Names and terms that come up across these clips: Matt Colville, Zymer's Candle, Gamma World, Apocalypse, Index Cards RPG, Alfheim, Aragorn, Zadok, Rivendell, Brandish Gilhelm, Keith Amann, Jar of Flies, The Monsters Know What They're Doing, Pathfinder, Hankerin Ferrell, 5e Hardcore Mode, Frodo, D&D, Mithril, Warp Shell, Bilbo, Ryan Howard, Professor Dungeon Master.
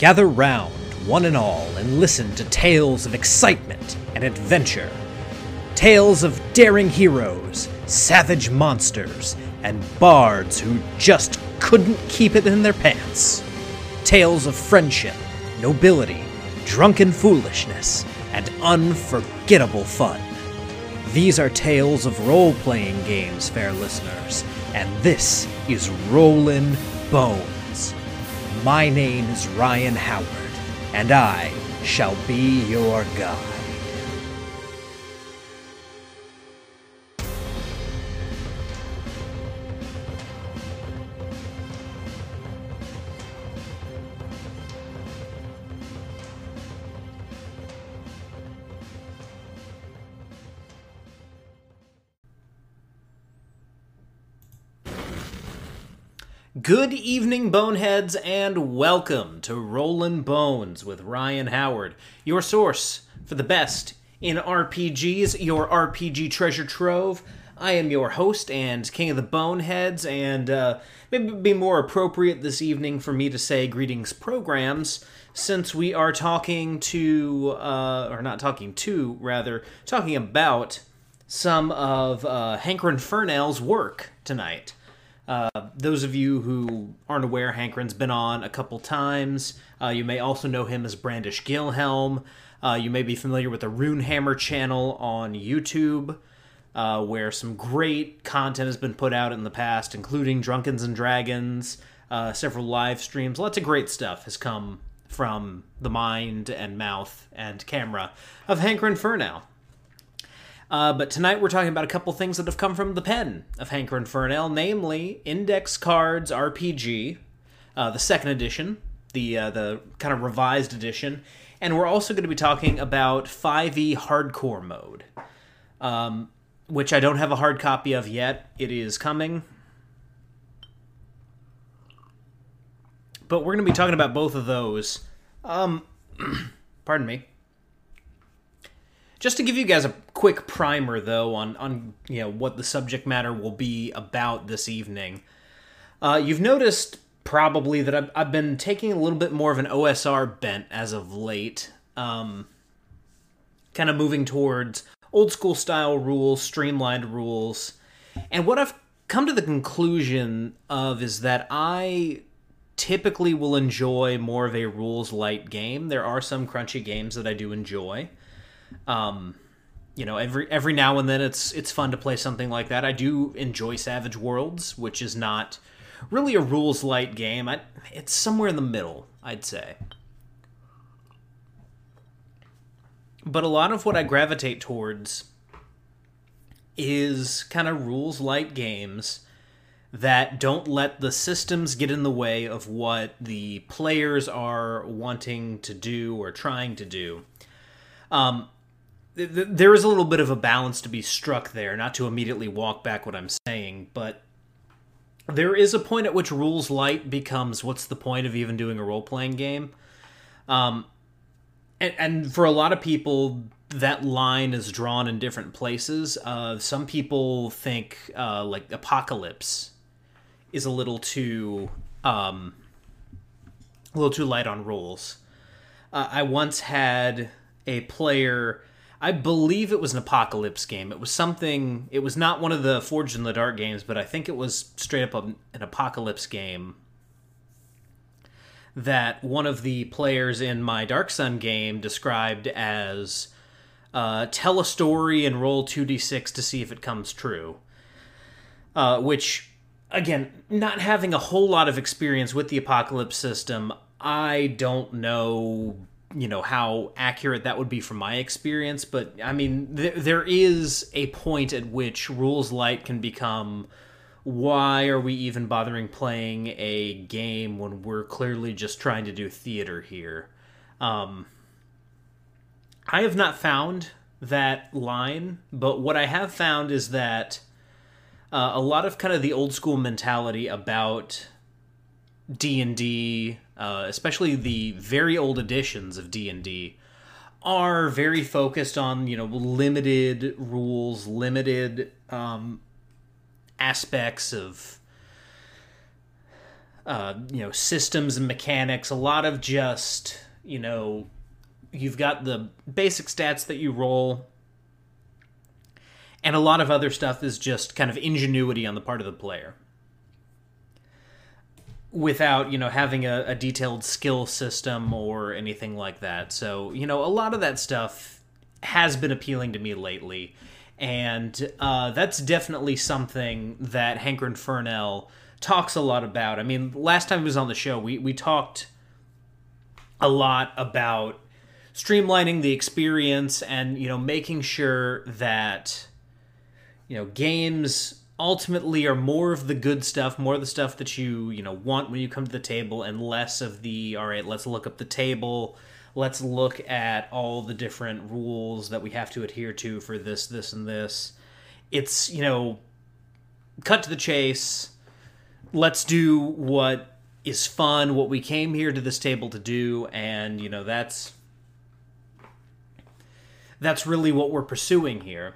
Gather round, one and all, and listen to tales of excitement and adventure. Tales of daring heroes, savage monsters, and bards who just couldn't keep it in their pants. Tales of friendship, nobility, drunken foolishness, and unforgettable fun. These are tales of role-playing games, fair listeners, and this is Rollin' Bones. My name is Ryan Howard, and I shall be your guide. Good evening, Boneheads, and welcome to Rollin' Bones with Ryan Howard, your source for the best in RPGs, your RPG treasure trove. I am your host and king of the Boneheads, and maybe it would be more appropriate this evening for me to say greetings programs, since we are talking about some of Hankerin Ferrell's work tonight. Those of you who aren't aware, Hankerin's been on a couple times. You may also know him as Brandish Gilhelm. You may be familiar with the Runehammer channel on YouTube, where some great content has been put out in the past, including Drunkens and Dragons, several live streams. Lots of great stuff has come from the mind and mouth and camera of Hankerin Ferrell. But tonight we're talking about a couple things that have come from the pen of Hankerin Ferrell, namely Index Cards RPG, the second edition, the kind of revised edition, and we're also going to be talking about 5e Hardcore Mode, which I don't have a hard copy of yet. It is coming. But we're going to be talking about both of those. Pardon me. Just to give you guys a quick primer, though, on what the subject matter will be about this evening, you've noticed probably that I've been taking a little bit more of an OSR bent as of late, kind of moving towards old school style rules, streamlined rules, and what I've come to the conclusion of is that I typically will enjoy more of a rules light game. There are some crunchy games that I do enjoy. Every now and then it's fun to play something like that. I do enjoy Savage Worlds, which is not really a rules light game. It's somewhere in the middle, I'd say. But a lot of what I gravitate towards is kind of rules light games that don't let the systems get in the way of what the players are wanting to do or trying to do. There is a little bit of a balance to be struck there, not to immediately walk back what I'm saying, but there is a point at which rules light becomes, what's the point of even doing a role-playing game? And for a lot of people, that line is drawn in different places. Some people think, like, Apocalypse is a little too light on rules. I once had a player... I believe it was an Apocalypse game. It was not one of the Forged in the Dark games, but I think it was straight up an Apocalypse game that one of the players in my Dark Sun game described as tell a story and roll 2d6 to see if it comes true. Which, again, not having a whole lot of experience with the Apocalypse system, I don't know... how accurate that would be from my experience, but I mean, there is a point at which rules light can become, why are we even bothering playing a game when we're clearly just trying to do theater here? I have not found that line, but what I have found is that a lot of kind of the old school mentality about D&D, especially the very old editions of D&D, are very focused on, limited rules, limited aspects of systems and mechanics, a lot of just, you've got the basic stats that you roll, and a lot of other stuff is just kind of ingenuity on the part of the player, without, having a detailed skill system or anything like that. So, a lot of that stuff has been appealing to me lately, and that's definitely something that Hankerin Ferrell talks a lot about. I mean, last time he was on the show, we talked a lot about streamlining the experience and, making sure that, games ultimately are more of the good stuff, more of the stuff that you, want when you come to the table, and less of the, all right, let's look up the table, let's look at all the different rules that we have to adhere to for this, this, and this. It's, cut to the chase, let's do what is fun, what we came here to this table to do, and, that's really what we're pursuing here.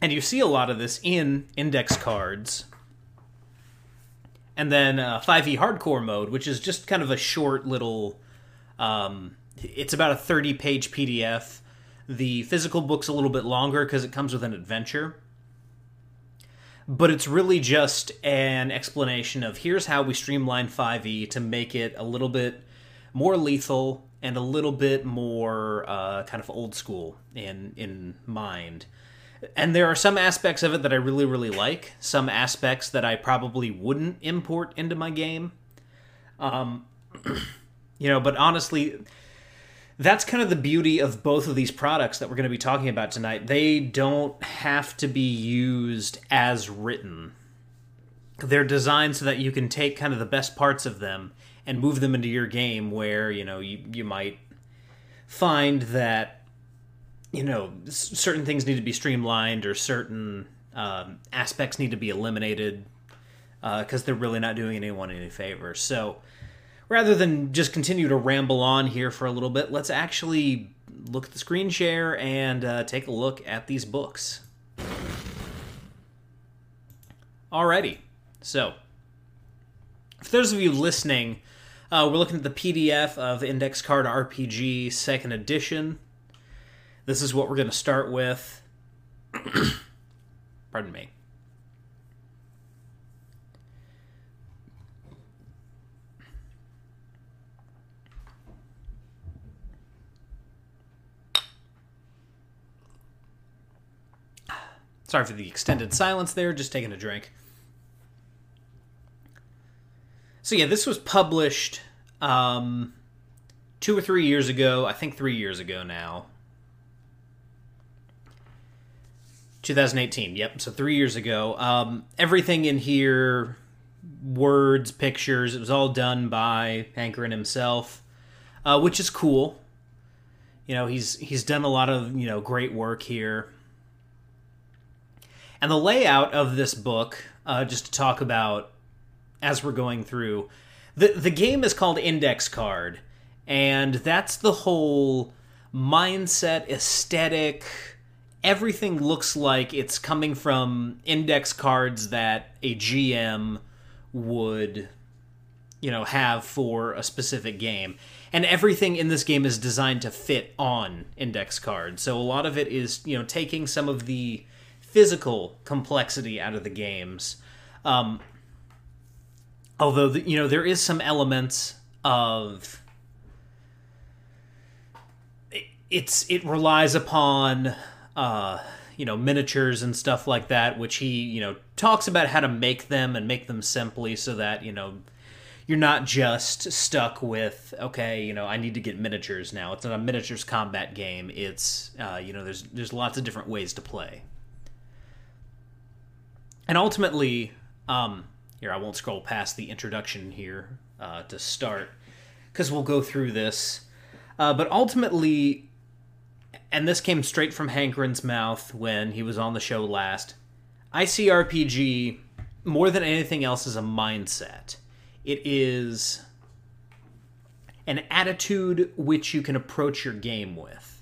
And you see a lot of this in Index Cards. And then 5e Hardcore Mode, which is just kind of a short little... it's about a 30-page PDF. The physical book's a little bit longer because it comes with an adventure. But it's really just an explanation of here's how we streamline 5e to make it a little bit more lethal and a little bit more kind of old school in mind. And there are some aspects of it that I really, really like. Some aspects that I probably wouldn't import into my game. But honestly, that's kind of the beauty of both of these products that we're going to be talking about tonight. They don't have to be used as written. They're designed so that you can take kind of the best parts of them and move them into your game where, you might find that, certain things need to be streamlined or certain aspects need to be eliminated because they're really not doing anyone any favor. So rather than just continue to ramble on here for a little bit, let's actually look at the screen share and take a look at these books. Alrighty. So for those of you listening, we're looking at the PDF of Index Card RPG 2nd Edition. This is what we're going to start with. Pardon me. Sorry for the extended silence there, just taking a drink. So yeah, this was published 2 or 3 years ago. I think 3 years ago now. 2018, yep, so 3 years ago. Everything in here, words, pictures, it was all done by Pankran himself, which is cool. He's done a lot of, great work here. And the layout of this book, just to talk about as we're going through, the game is called Index Card, and that's the whole mindset, aesthetic... Everything looks like it's coming from index cards that a GM would, have for a specific game. And everything in this game is designed to fit on index cards. So a lot of it is, taking some of the physical complexity out of the games. Although, there is some elements of... It relies upon... miniatures and stuff like that, which he, talks about how to make them and make them simply so that, you're not just stuck with, okay, I need to get miniatures now. It's not a miniatures combat game. It's, there's lots of different ways to play. And ultimately, here, I won't scroll past the introduction here to start, because we'll go through this. But ultimately... And this came straight from Hankerin's mouth when he was on the show last. ICRPG, more than anything else, is a mindset. It is an attitude which you can approach your game with.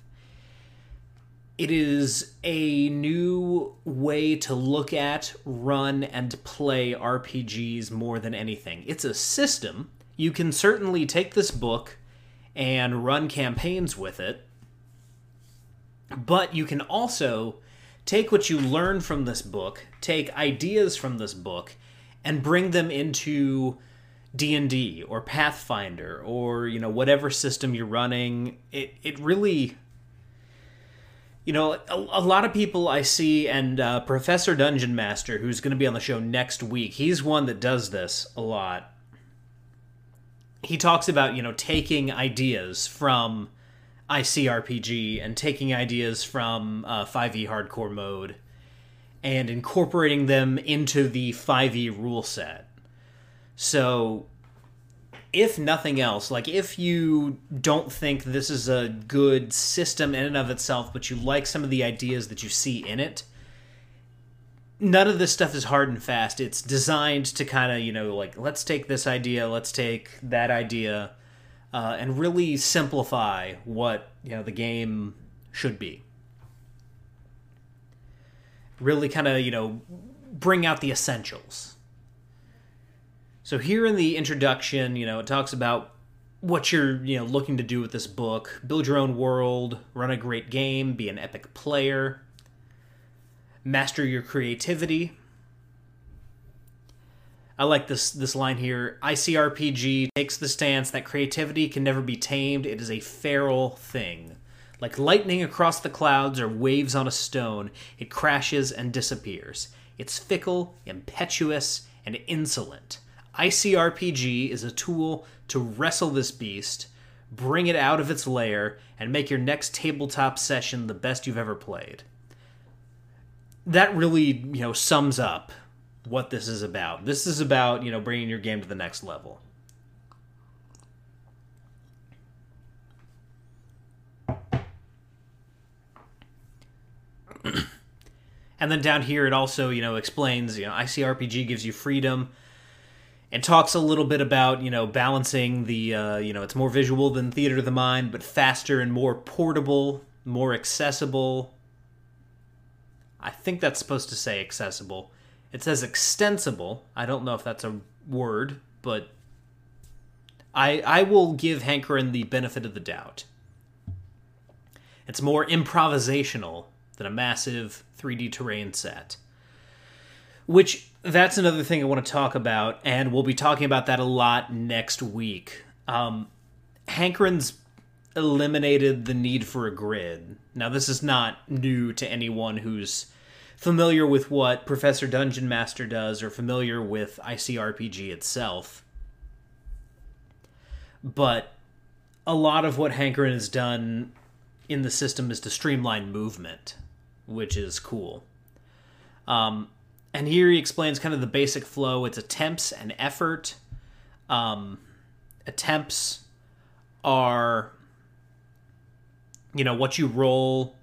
It is a new way to look at, run, and play RPGs more than anything. It's a system. You can certainly take this book and run campaigns with it, but you can also take what you learn from this book, take ideas from this book, and bring them into D&D or Pathfinder or, you know, whatever system you're running. It really... You know, a lot of people I see, and Professor Dungeon Master, who's going to be on the show next week, he's one that does this a lot. He talks about, you know, taking ideas from ICRPG and taking ideas from 5e Hardcore Mode and incorporating them into the 5e rule set. So, if nothing else, like if you don't think this is a good system in and of itself, but you like some of the ideas that you see in it, none of this stuff is hard and fast. It's designed to kind of, you know, like, let's take this idea, let's take that idea, and really simplify what, you know, the game should be. Really kind of, you know, bring out the essentials. So here in the introduction, you know, it talks about what you're, you know, looking to do with this book. Build your own world, run a great game, be an epic player, master your creativity. I like this line here. ICRPG takes the stance that creativity can never be tamed. It is a feral thing. Like lightning across the clouds or waves on a stone, it crashes and disappears. It's fickle, impetuous, and insolent. ICRPG is a tool to wrestle this beast, bring it out of its lair, and make your next tabletop session the best you've ever played. That really, you know, sums up what this is about. This is about, you know, bringing your game to the next level. And then down here it also, you know, explains, you know, ICRPG gives you freedom. It talks a little bit about, you know, balancing the, you know, it's more visual than Theater of the Mind, but faster and more portable, more accessible. I think that's supposed to say accessible. It says extensible. I don't know if that's a word, but I will give Hankerin the benefit of the doubt. It's more improvisational than a massive 3D terrain set. Which, that's another thing I want to talk about, and we'll be talking about that a lot next week. Hankerin's eliminated the need for a grid. Now, this is not new to anyone who's familiar with what Professor Dungeon Master does or familiar with ICRPG itself. But a lot of what Hankerin has done in the system is to streamline movement, which is cool. And here he explains kind of the basic flow. It's attempts and effort. Attempts are, you know, what you roll.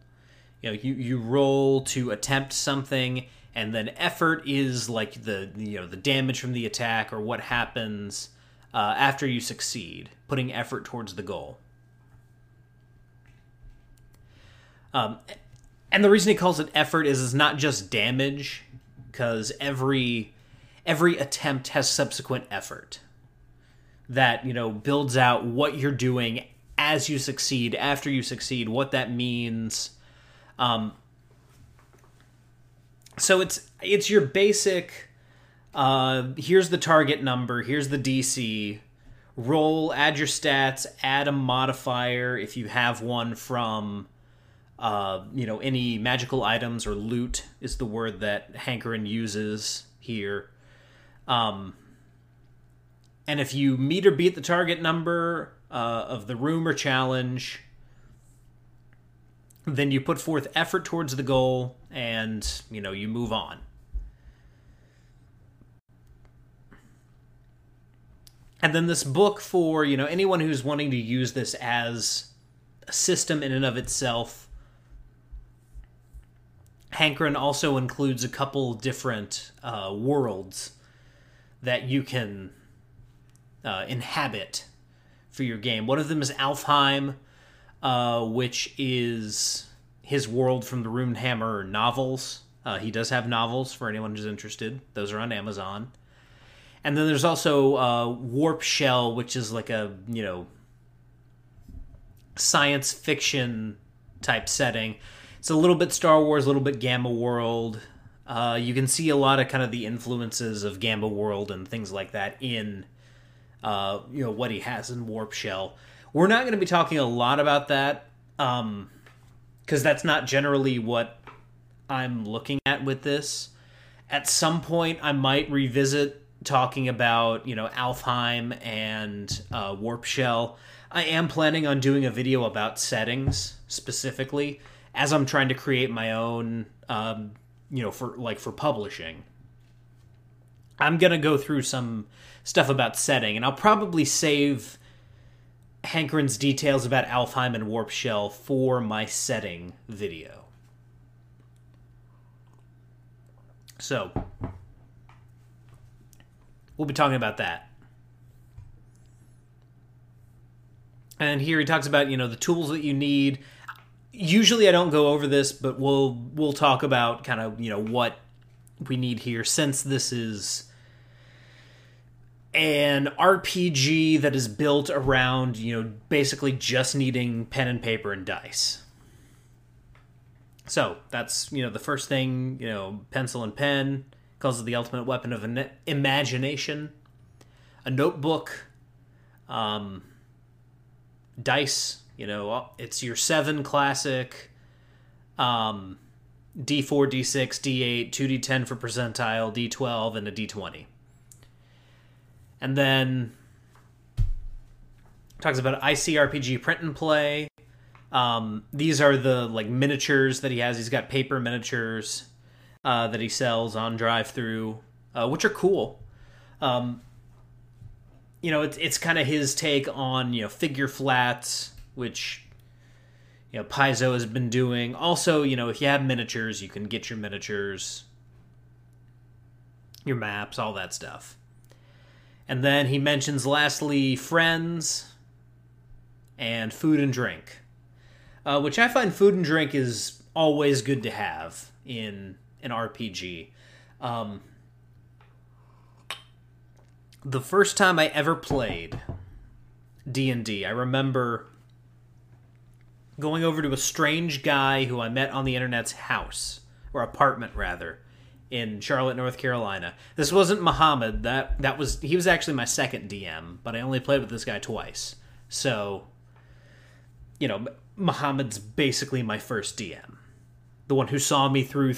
You know, you roll to attempt something, and then effort is like the, you know, the damage from the attack or what happens after you succeed, putting effort towards the goal. And the reason he calls it effort is it's not just damage, because every attempt has subsequent effort that, you know, builds out what you're doing as you succeed, after you succeed, what that means. So it's your basic, here's the target number, here's the DC, roll, add your stats, add a modifier if you have one from... you know, any magical items or loot is the word that Hankerin uses here. And if you meet or beat the target number of the room or challenge, then you put forth effort towards the goal and, you know, you move on. And then this book for, you know, anyone who's wanting to use this as a system in and of itself, Hankerin also includes a couple different worlds that you can inhabit for your game. One of them is Alfheim, which is his world from the Runehammer novels. He does have novels for anyone who's interested. Those are on Amazon. And then there's also Warp Shell, which is like a, you know, science fiction type setting. It's a little bit Star Wars, a little bit Gamma World. You can see a lot of kind of the influences of Gamma World and things like that in, you know, what he has in Warp Shell. We're not going to be talking a lot about that, because that's not generally what I'm looking at with this. At some point, I might revisit talking about, you know, Alfheim and Warp Shell. I am planning on doing a video about settings specifically, as I'm trying to create my own, you know, for publishing. I'm going to go through some stuff about setting, and I'll probably save Hankerin's details about Alfheim and Warp Shell for my setting video. So, we'll be talking about that. And here he talks about, you know, the tools that you need. Usually I don't go over this, but we'll talk about kind of, you know, what we need here, since this is an RPG that is built around, you know, basically just needing pen and paper and dice. So that's, you know, the first thing, you know, pencil and pen, calls it the ultimate weapon of an imagination, a notebook, dice, you know, it's your 7 classic, D4, D6, D8, 2D10 for percentile, D12, and a D20. And then talks about ICRPG print and play. These are the, like, miniatures that he has. He's got paper miniatures that he sells on drive-thru, which are cool. You know, it's kind of his take on, you know, figure flats, which, you know, Paizo has been doing. Also, you know, if you have miniatures, you can get your miniatures, your maps, all that stuff. And then he mentions, lastly, friends and food and drink, which I find food and drink is always good to have in an RPG. The first time I ever played D&D, I remember going over to a strange guy who I met on the internet's house, or apartment, rather, in Charlotte, North Carolina. This wasn't Muhammad. That was, he was actually my second DM, but I only played with this guy twice. So, you know, Muhammad's basically my first DM, the one who saw me through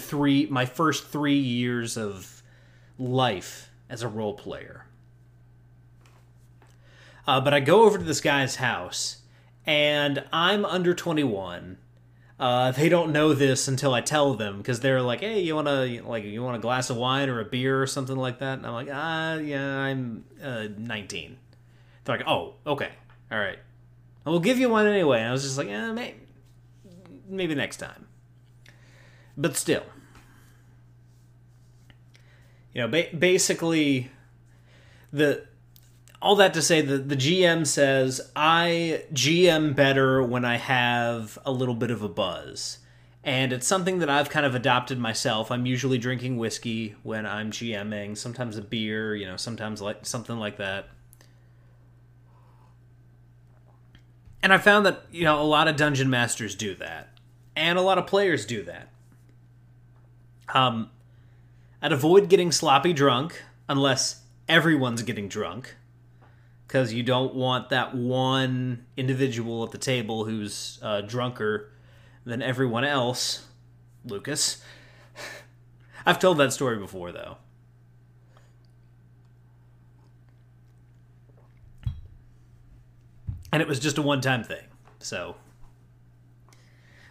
my first 3 years of life as a role player. But I go over to this guy's house, and I'm under 21. They don't know this until I tell them, because they're like, "Hey, you want a glass of wine or a beer or something like that?" And I'm like, yeah, I'm 19. They're like, "Oh, okay, all right, we'll give you one anyway." And I was just like, maybe next time. But still, you know, basically, all that to say that the GM says, I GM better when I have a little bit of a buzz. And it's something that I've kind of adopted myself. I'm usually drinking whiskey when I'm GMing, sometimes a beer, you know, sometimes like something like that. And I found that, you know, a lot of dungeon masters do that. And a lot of players do that. I'd avoid getting sloppy drunk unless everyone's getting drunk, because you don't want that one individual at the table who's drunker than everyone else, Lucas. I've told that story before, though. And it was just a one-time thing, so.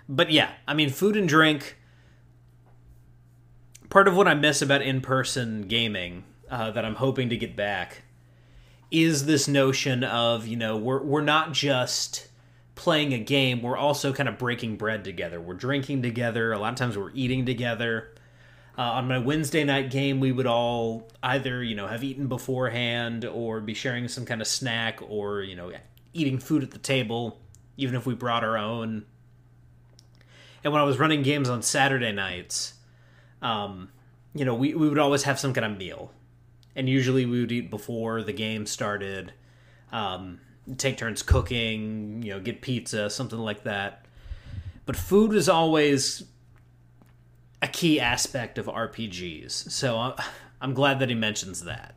But yeah, I mean, food and drink, part of what I miss about in-person gaming that I'm hoping to get back is this notion of, you know, we're not just playing a game, we're also kind of breaking bread together. We're drinking together, a lot of times we're eating together. On my Wednesday night game, we would all either, you know, have eaten beforehand or be sharing some kind of snack or, you know, eating food at the table, even if we brought our own. And when I was running games on Saturday nights, you know, we would always have some kind of meal. And usually we would eat before the game started, take turns cooking, you know, get pizza, something like that. But food was always a key aspect of RPGs. So I'm glad that he mentions that.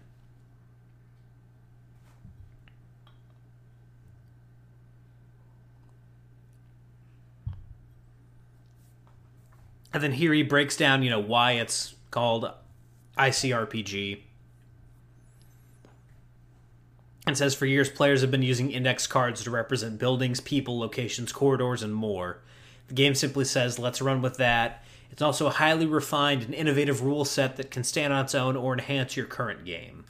And then here he breaks down, you know, why it's called ICRPG. And says, for years, players have been using index cards to represent buildings, people, locations, corridors, and more. The game simply says, let's run with that. It's also a highly refined and innovative rule set that can stand on its own or enhance your current game.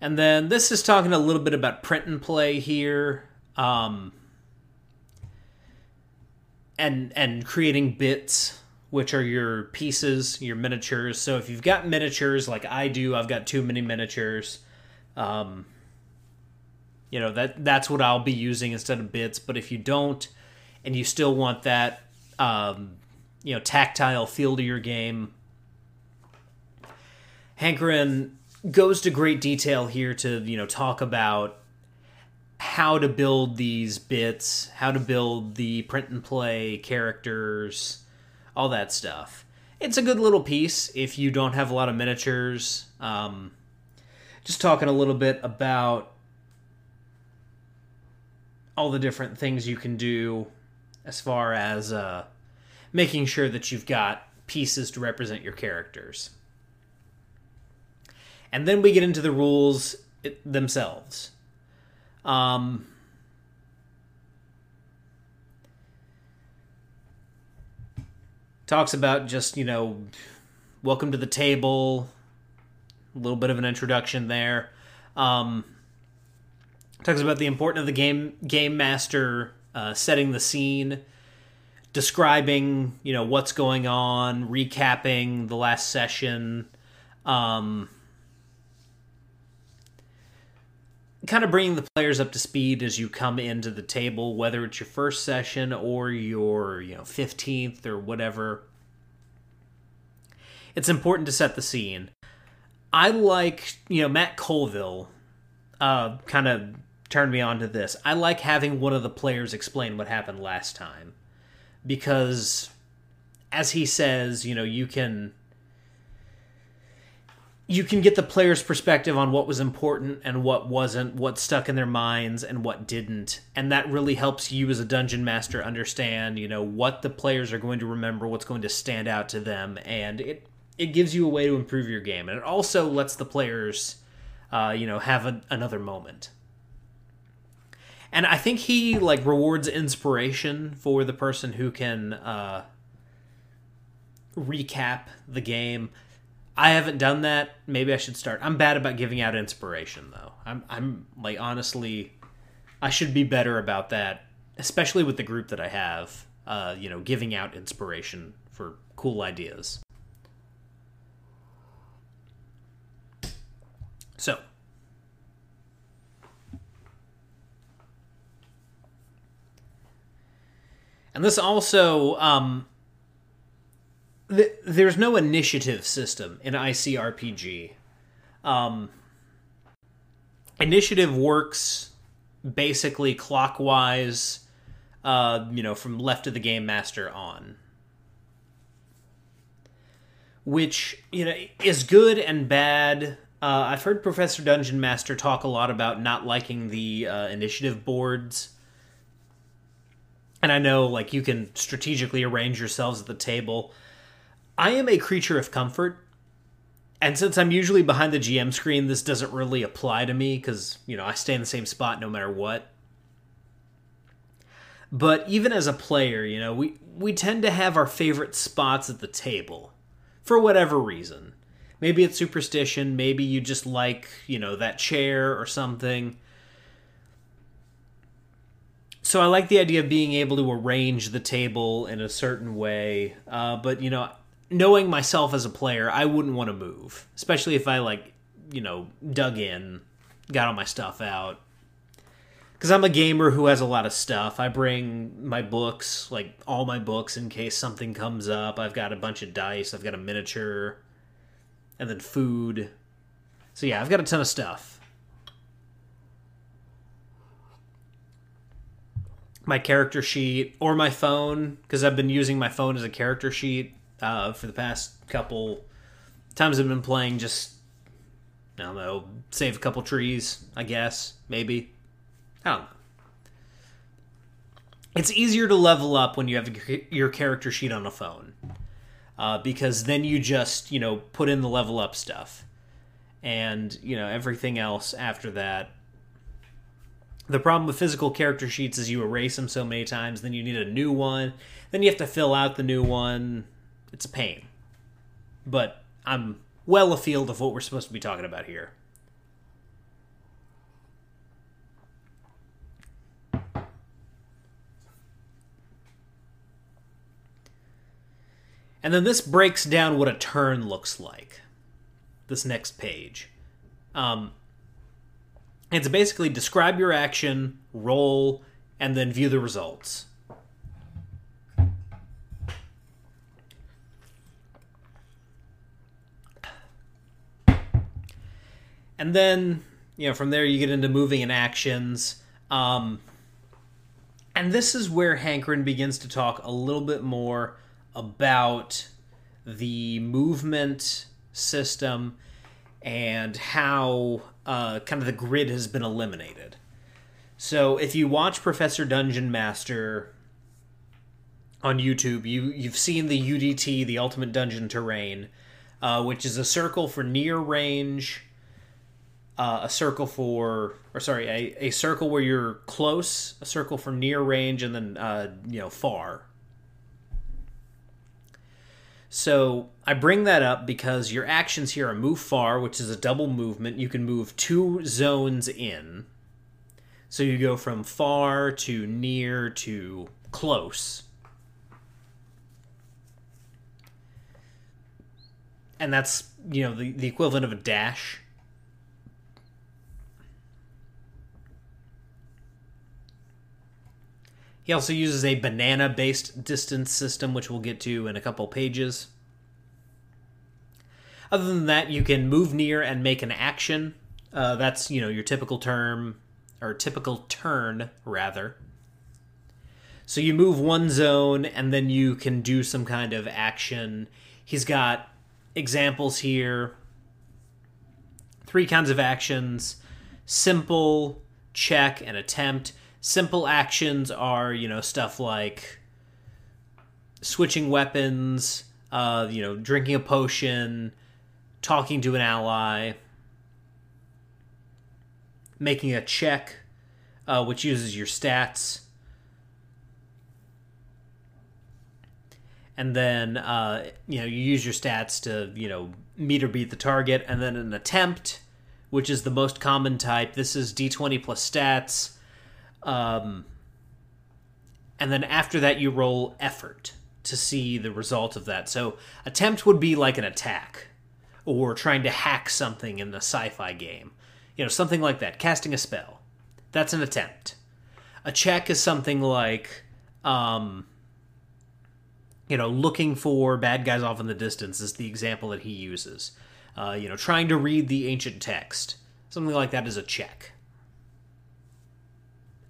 And then this is talking a little bit about print and play here. And creating bits, which are your pieces, your miniatures. So if you've got miniatures like I do, I've got too many miniatures. You know, that's what I'll be using instead of bits. But if you don't, and you still want that, you know, tactile feel to your game, Hankerin goes to great detail here to, you know, talk about how to build these bits, how to build the print and play characters, all that stuff. It's a good little piece if you don't have a lot of miniatures. Just talking a little bit about all the different things you can do as far as making sure that you've got pieces to represent your characters. And then we get into the rules themselves. Talks about just, you know, welcome to the table, a little bit of an introduction there. Talks about the importance of the game master setting the scene, describing, you know, what's going on, recapping the last session, kind of bringing the players up to speed as you come into the table, whether it's your first session or your, you know, 15th or whatever. It's important to set the scene. I like, you know, Matt Colville kind of turned me on to this. I like having one of the players explain what happened last time, because as he says, you know, you can get the player's perspective on what was important and what wasn't, what stuck in their minds and what didn't. And that really helps you as a dungeon master understand, you know, what the players are going to remember, what's going to stand out to them. And it gives you a way to improve your game. And it also lets the players, you know, have another moment. And I think he, like, rewards inspiration for the person who can recap the game. I haven't done that. Maybe I should start. I'm bad about giving out inspiration, though. I'm like, honestly, I should be better about that, especially with the group that I have, you know, giving out inspiration for cool ideas. So. And this also... there's no initiative system in ICRPG. Initiative works basically clockwise, you know, from left of the game master on. Which, you know, is good and bad. I've heard Professor Dungeon Master talk a lot about not liking the initiative boards. And I know, like, you can strategically arrange yourselves at the table. I am a creature of comfort, and since I'm usually behind the GM screen, this doesn't really apply to me because, you know, I stay in the same spot no matter what. But even as a player, you know, we tend to have our favorite spots at the table for whatever reason. Maybe it's superstition, maybe you just like, you know, that chair or something. So I like the idea of being able to arrange the table in a certain way, but, you know... Knowing myself as a player, I wouldn't want to move. Especially if I, like, you know, dug in, got all my stuff out. because I'm a gamer who has a lot of stuff. I bring my books, like all my books, in case something comes up. I've got a bunch of dice. I've got a miniature. And then food. So yeah, I've got a ton of stuff. My character sheet or my phone, because I've been using my phone as a character sheet for the past couple times I've been playing. Just, I don't know, save a couple trees, I guess, maybe. I don't know. It's easier to level up when you have your character sheet on a phone. Because then you just, you know, put in the level up stuff. And, you know, everything else after that. The problem with physical character sheets is you erase them so many times, then you need a new one. Then you have to fill out the new one. It's a pain. But I'm well afield of what we're supposed to be talking about here. And then this breaks down what a turn looks like, this next page. It's basically describe your action, roll, and then view the results. And then, you know, from there you get into moving and actions. And this is where Hankerin begins to talk a little bit more about the movement system and how kind of the grid has been eliminated. So if you watch Professor Dungeon Master on YouTube, you've seen the UDT, the Ultimate Dungeon Terrain, which is a circle for near range, a circle where you're close, a circle for near range, and then far. So I bring that up because your actions here are move far, which is a double movement. You can move two zones in. So you go from far to near to close. And that's, you know, the equivalent of a dash. He also uses a banana-based distance system, which we'll get to in a couple pages. Other than that, you can move near and make an action. That's, you know, your typical turn, rather. So you move one zone, and then you can do some kind of action. He's got examples here. Three kinds of actions. Simple, check, and attempt. Simple actions are, you know, stuff like switching weapons, drinking a potion, talking to an ally, making a check, which uses your stats. And then, you use your stats to, meet or beat the target. And then an attempt, which is the most common type. This is D20 plus stats. And then after that you roll effort to see the result of that. So attempt would be like an attack or trying to hack something in a sci-fi game. You know, something like that. Casting a spell. That's an attempt. A check is something like, looking for bad guys off in the distance is the example that he uses. Trying to read the ancient text. Something like that is a check.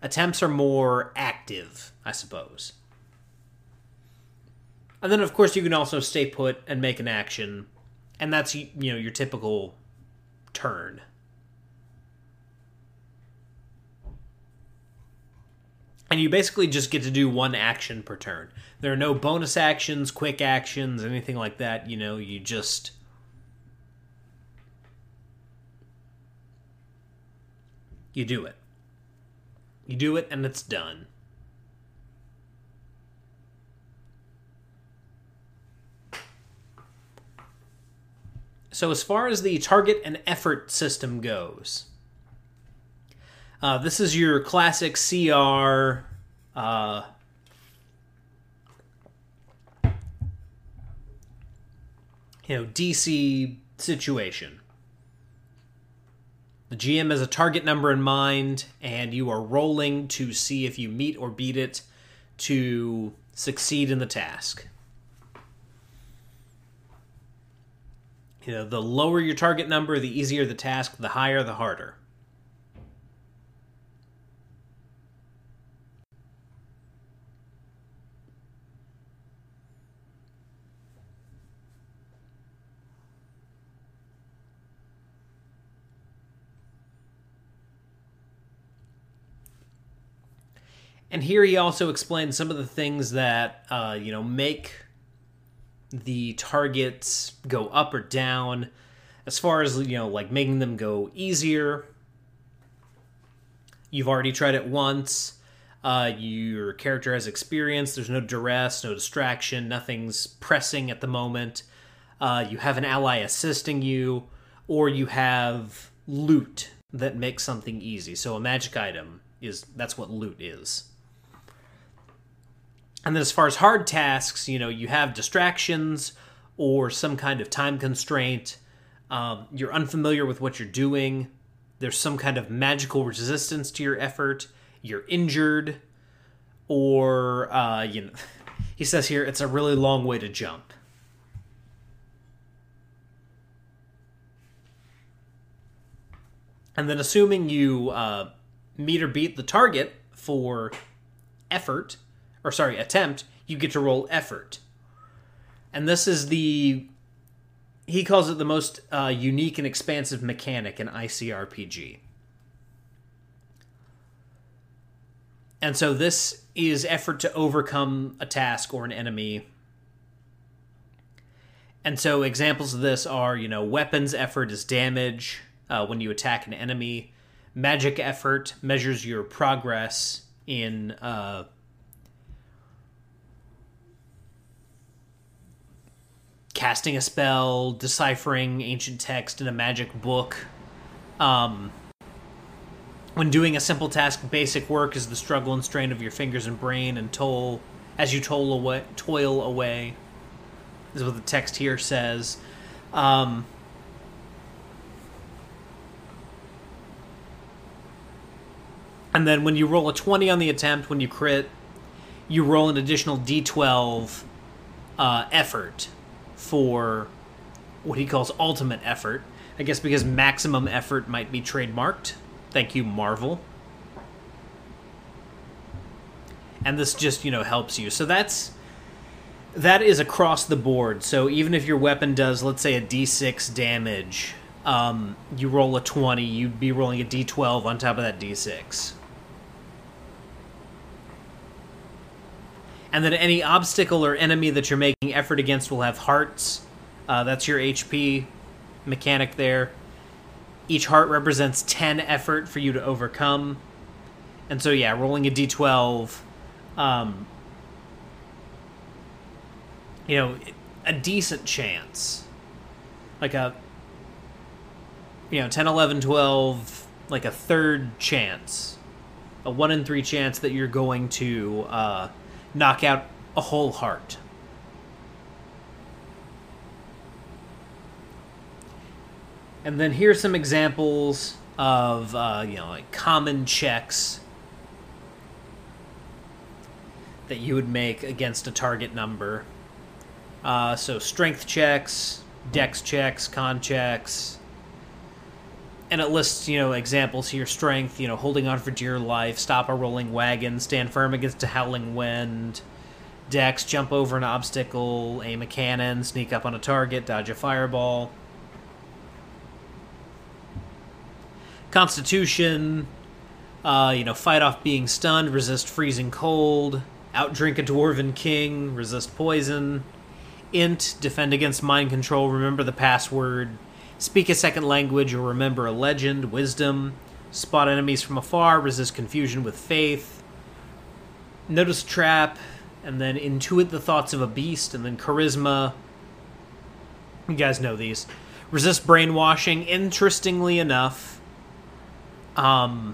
Attempts are more active, I suppose. And then, of course, you can also stay put and make an action. And that's, your typical turn. And you basically just get to do one action per turn. There are no bonus actions, quick actions, anything like that. You just... you do it. You do it, and it's done. So as far as the target and effort system goes, this is your classic CR DC situation. The GM has a target number in mind, and you are rolling to see if you meet or beat it to succeed in the task. You know, the lower your target number, the easier the task, the higher, the harder. And here he also explains some of the things that, make the targets go up or down, as far as, making them go easier. You've already tried it once. Your character has experience. There's no duress, no distraction. Nothing's pressing at the moment. You have an ally assisting you, or you have loot that makes something easy. So a magic item, that's what loot is. And then as far as hard tasks, you have distractions or some kind of time constraint. You're unfamiliar with what you're doing. There's some kind of magical resistance to your effort. You're injured. Or, he says here, it's a really long way to jump. And then assuming you meet or beat the target for attempt, you get to roll effort. And this is he calls it the most unique and expansive mechanic in ICRPG. And so this is effort to overcome a task or an enemy. And so examples of this are, weapons effort is damage when you attack an enemy. Magic effort measures your progress in casting a spell, deciphering ancient text in a magic book. When doing a simple task, basic work is the struggle and strain of your fingers and brain, and toil away, is what the text here says. And then when you roll a 20 on the attempt, when you crit, you roll an additional D12 effort for what he calls ultimate effort. I guess because maximum effort might be trademarked. Thank you, Marvel. And this just, helps you. So that is across the board. So even if your weapon does, let's say, a D6 damage, you roll a 20, you'd be rolling a D12 on top of that D6. And then any obstacle or enemy that you're making effort against will have hearts. That's your HP mechanic there. Each heart represents 10 effort for you to overcome. And so, yeah, rolling a D12. A decent chance. Like a 10, 11, 12, like a third chance. A 1 in 3 chance that you're going to knock out a whole heart. And then here's some examples of, common checks that you would make against a target number. So strength checks, dex checks, con checks. And it lists, examples here. Strength, holding on for dear life, stop a rolling wagon, stand firm against a howling wind, dex, jump over an obstacle, aim a cannon, sneak up on a target, dodge a fireball. Constitution, fight off being stunned, resist freezing cold, outdrink a dwarven king, resist poison. Int, defend against mind control, remember the password. Speak a second language or remember a legend. Wisdom. Spot enemies from afar. Resist confusion with faith. Notice a trap. And then intuit the thoughts of a beast. And then charisma. You guys know these. Resist brainwashing. Interestingly enough, that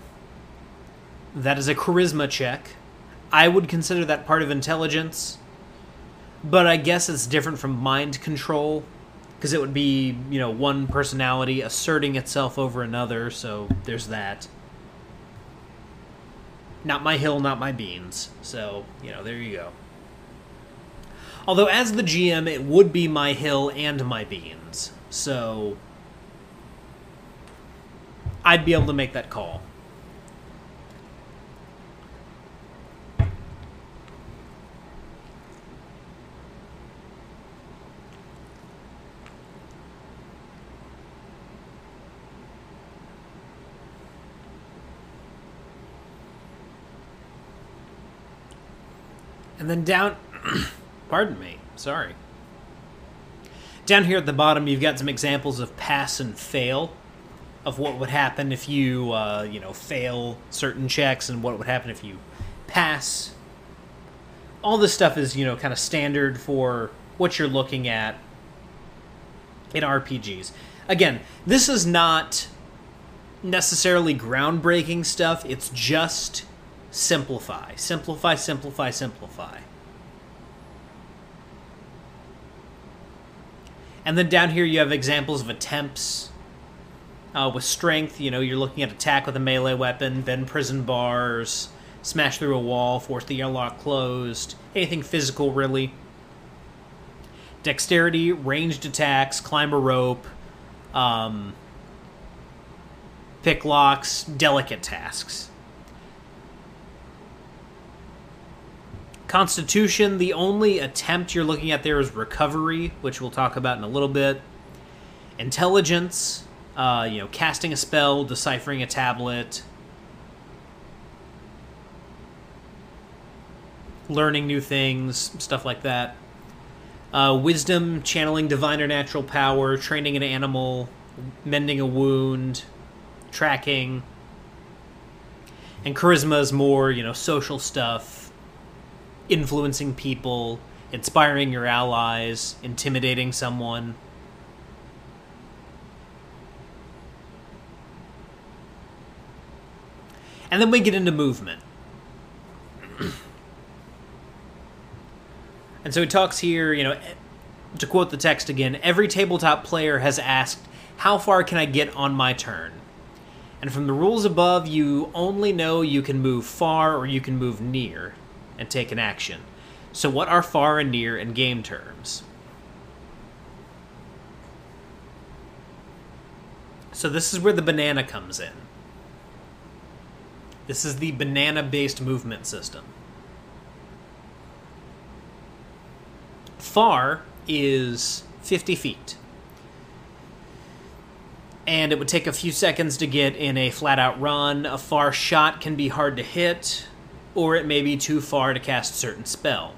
is a charisma check. I would consider that part of intelligence. But I guess it's different from mind control. because it would be, you know, one personality asserting itself over another, so there's that. Not my hill, not my beans. So, you know, there you go. Although, as the GM, it would be my hill and my beans. So, I'd be able to make that call. And then down... Pardon me. Sorry. Down here at the bottom, you've got some examples of pass and fail, of what would happen if you, you know, fail certain checks and what would happen if you pass. All this stuff is, you know, kind of standard for what you're looking at in RPGs. Again, this is not necessarily groundbreaking stuff. It's just simplify. Simplify, simplify, simplify. And then down here you have examples of attempts. With strength, you know, you're looking at attack with a melee weapon, bend prison bars, smash through a wall, force the airlock closed, anything physical, really. Dexterity, ranged attacks, climb a rope, pick locks, delicate tasks. Constitution, the only attempt you're looking at there is recovery, which we'll talk about in a little bit. Intelligence, you know, casting a spell, deciphering a tablet, learning new things, stuff like that. Wisdom, channeling divine or natural power, training an animal, mending a wound, tracking. And charisma is more, you know, social stuff. Influencing people, inspiring your allies, intimidating someone. And then we get into movement. And so he talks here, you know, to quote the text again, every tabletop player has asked, how far can I get on my turn? And from the rules above, you only know you can move far or you can move near and take an action. So what are far and near in game terms? So this is where the banana comes in. This is the banana-based movement system. Far is 50 feet. And it would take a few seconds to get in a flat-out run. A far shot can be hard to hit, or it may be too far to cast a certain spell.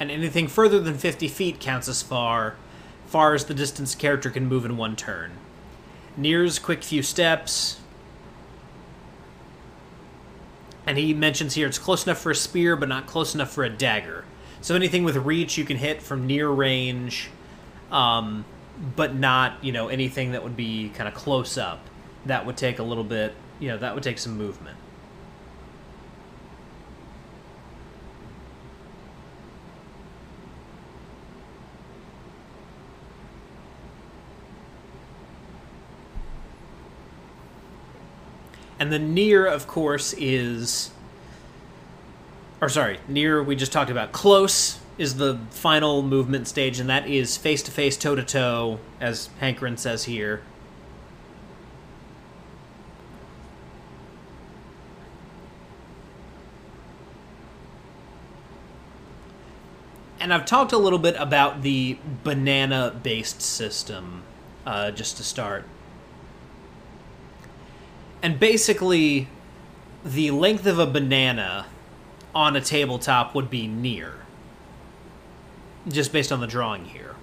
And anything further than 50 feet counts as far. Far as the distance character can move in one turn. Near's quick few steps. And he mentions here it's close enough for a spear, but not close enough for a dagger. So anything with reach you can hit from near range, but not, you know, anything that would be kind of close up. That would take a little bit, you know, that would take some movement. And the near, of course, is... Or sorry, near we just talked about. Close is the final movement stage, and that is face-to-face, toe-to-toe, as Hankerin says here. And I've talked a little bit about the banana-based system, just to start. And basically, the length of a banana on a tabletop would be near, just based on the drawing here.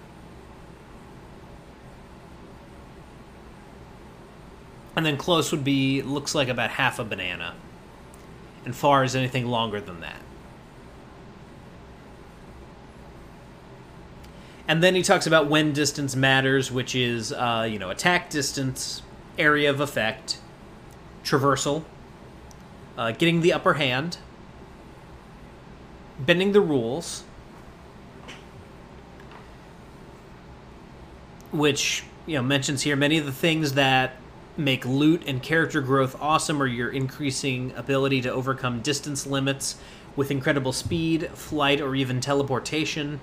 And then close would be, looks like about half a banana, and far is anything longer than that. And then he talks about when distance matters, which is, you know, attack distance, area of effect, traversal, getting the upper hand, bending the rules, which, you know, mentions here many of the things that make loot and character growth awesome are your increasing ability to overcome distance limits with incredible speed, flight, or even teleportation.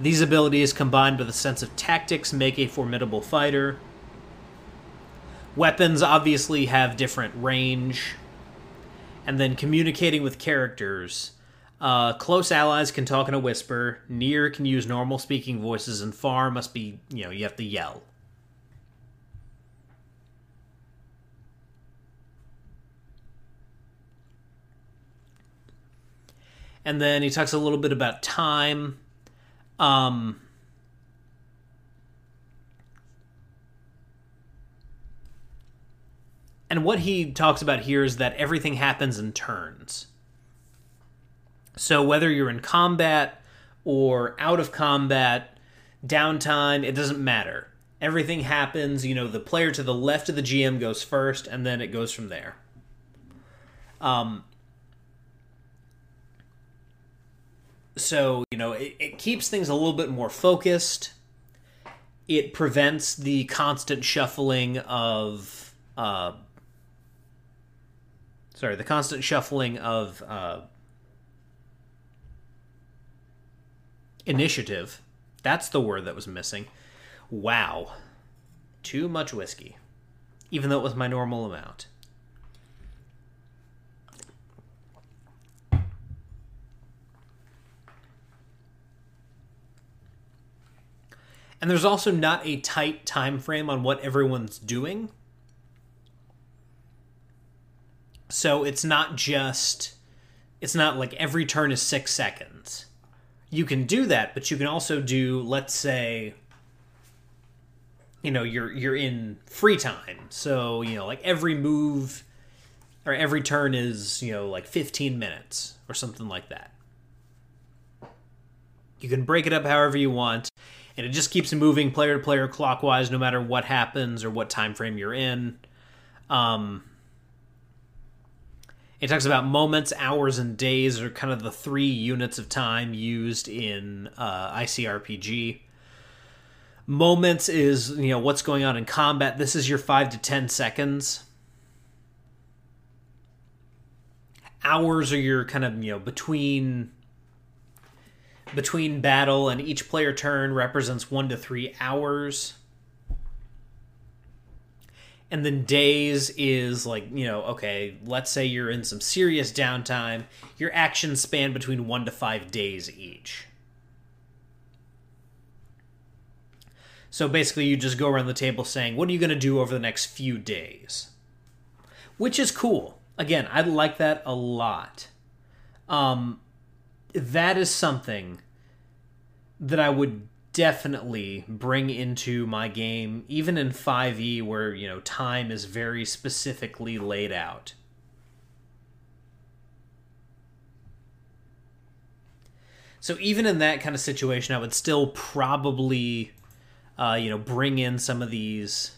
These abilities, combined with a sense of tactics, make a formidable fighter. Weapons obviously have different range. And then communicating with characters. Close allies can talk in a whisper. Near can use normal speaking voices, and far must be, you know, you have to yell. And then he talks a little bit about time. And what he talks about here is that everything happens in turns. So whether you're in combat or out of combat, downtime, it doesn't matter. Everything happens, you know, the player to the left of the GM goes first, and then it goes from there. So, you know, it keeps things a little bit more focused. It prevents the constant shuffling of... initiative. That's the word that was missing. Wow. Too much whiskey. Even though it was my normal amount. And there's also not a tight time frame on what everyone's doing. So it's not like every turn is 6 seconds. You can do that, but you can also do, let's say, you know, you're in free time. So, you know, like every move or every turn is, you know, like 15 minutes or something like that. You can break it up however you want. And it just keeps moving player to player clockwise, no matter what happens or what time frame you're in. It talks about moments, hours, and days are kind of the 3 units of time used in ICRPG. Moments is, you know, what's going on in combat. This is your 5 to 10 seconds. Hours are your kind of, you know, between battle, and each player turn represents 1 to 3 hours. And then days is like, you know, okay, let's say you're in some serious downtime. Your actions span between 1 to 5 days each. So basically you just go around the table saying, what are you going to do over the next few days? Which is cool. Again, I like that a lot. That is something that I would definitely bring into my game, even in 5e, where, you know, time is very specifically laid out. So even in that kind of situation, I would still probably, you know, bring in some of these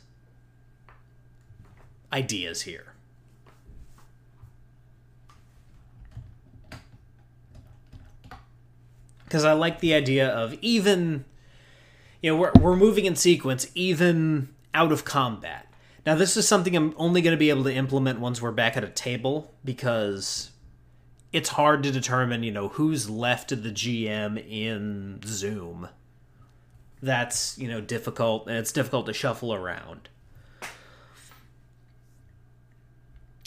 ideas here. Because I like the idea of, even, you know, we're moving in sequence, even out of combat. Now, this is something I'm only going to be able to implement once we're back at a table, because it's hard to determine, you know, who's left of the GM in Zoom. That's, you know, difficult, and it's difficult to shuffle around.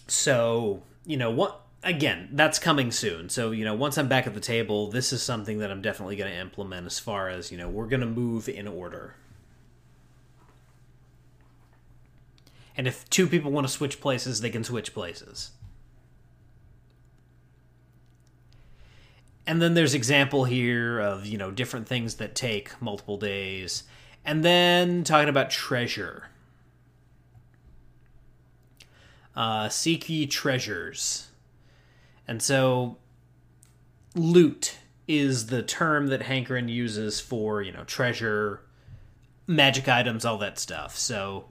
So, you know, what... Again, that's coming soon. So, you know, once I'm back at the table, this is something that I'm definitely going to implement as far as, you know, we're going to move in order. And if 2 people want to switch places, they can switch places. And then there's example here of, you know, different things that take multiple days. And then talking about treasure. Seek ye treasures. And so loot is the term that Hankerin uses for, you know, treasure, magic items, all that stuff. So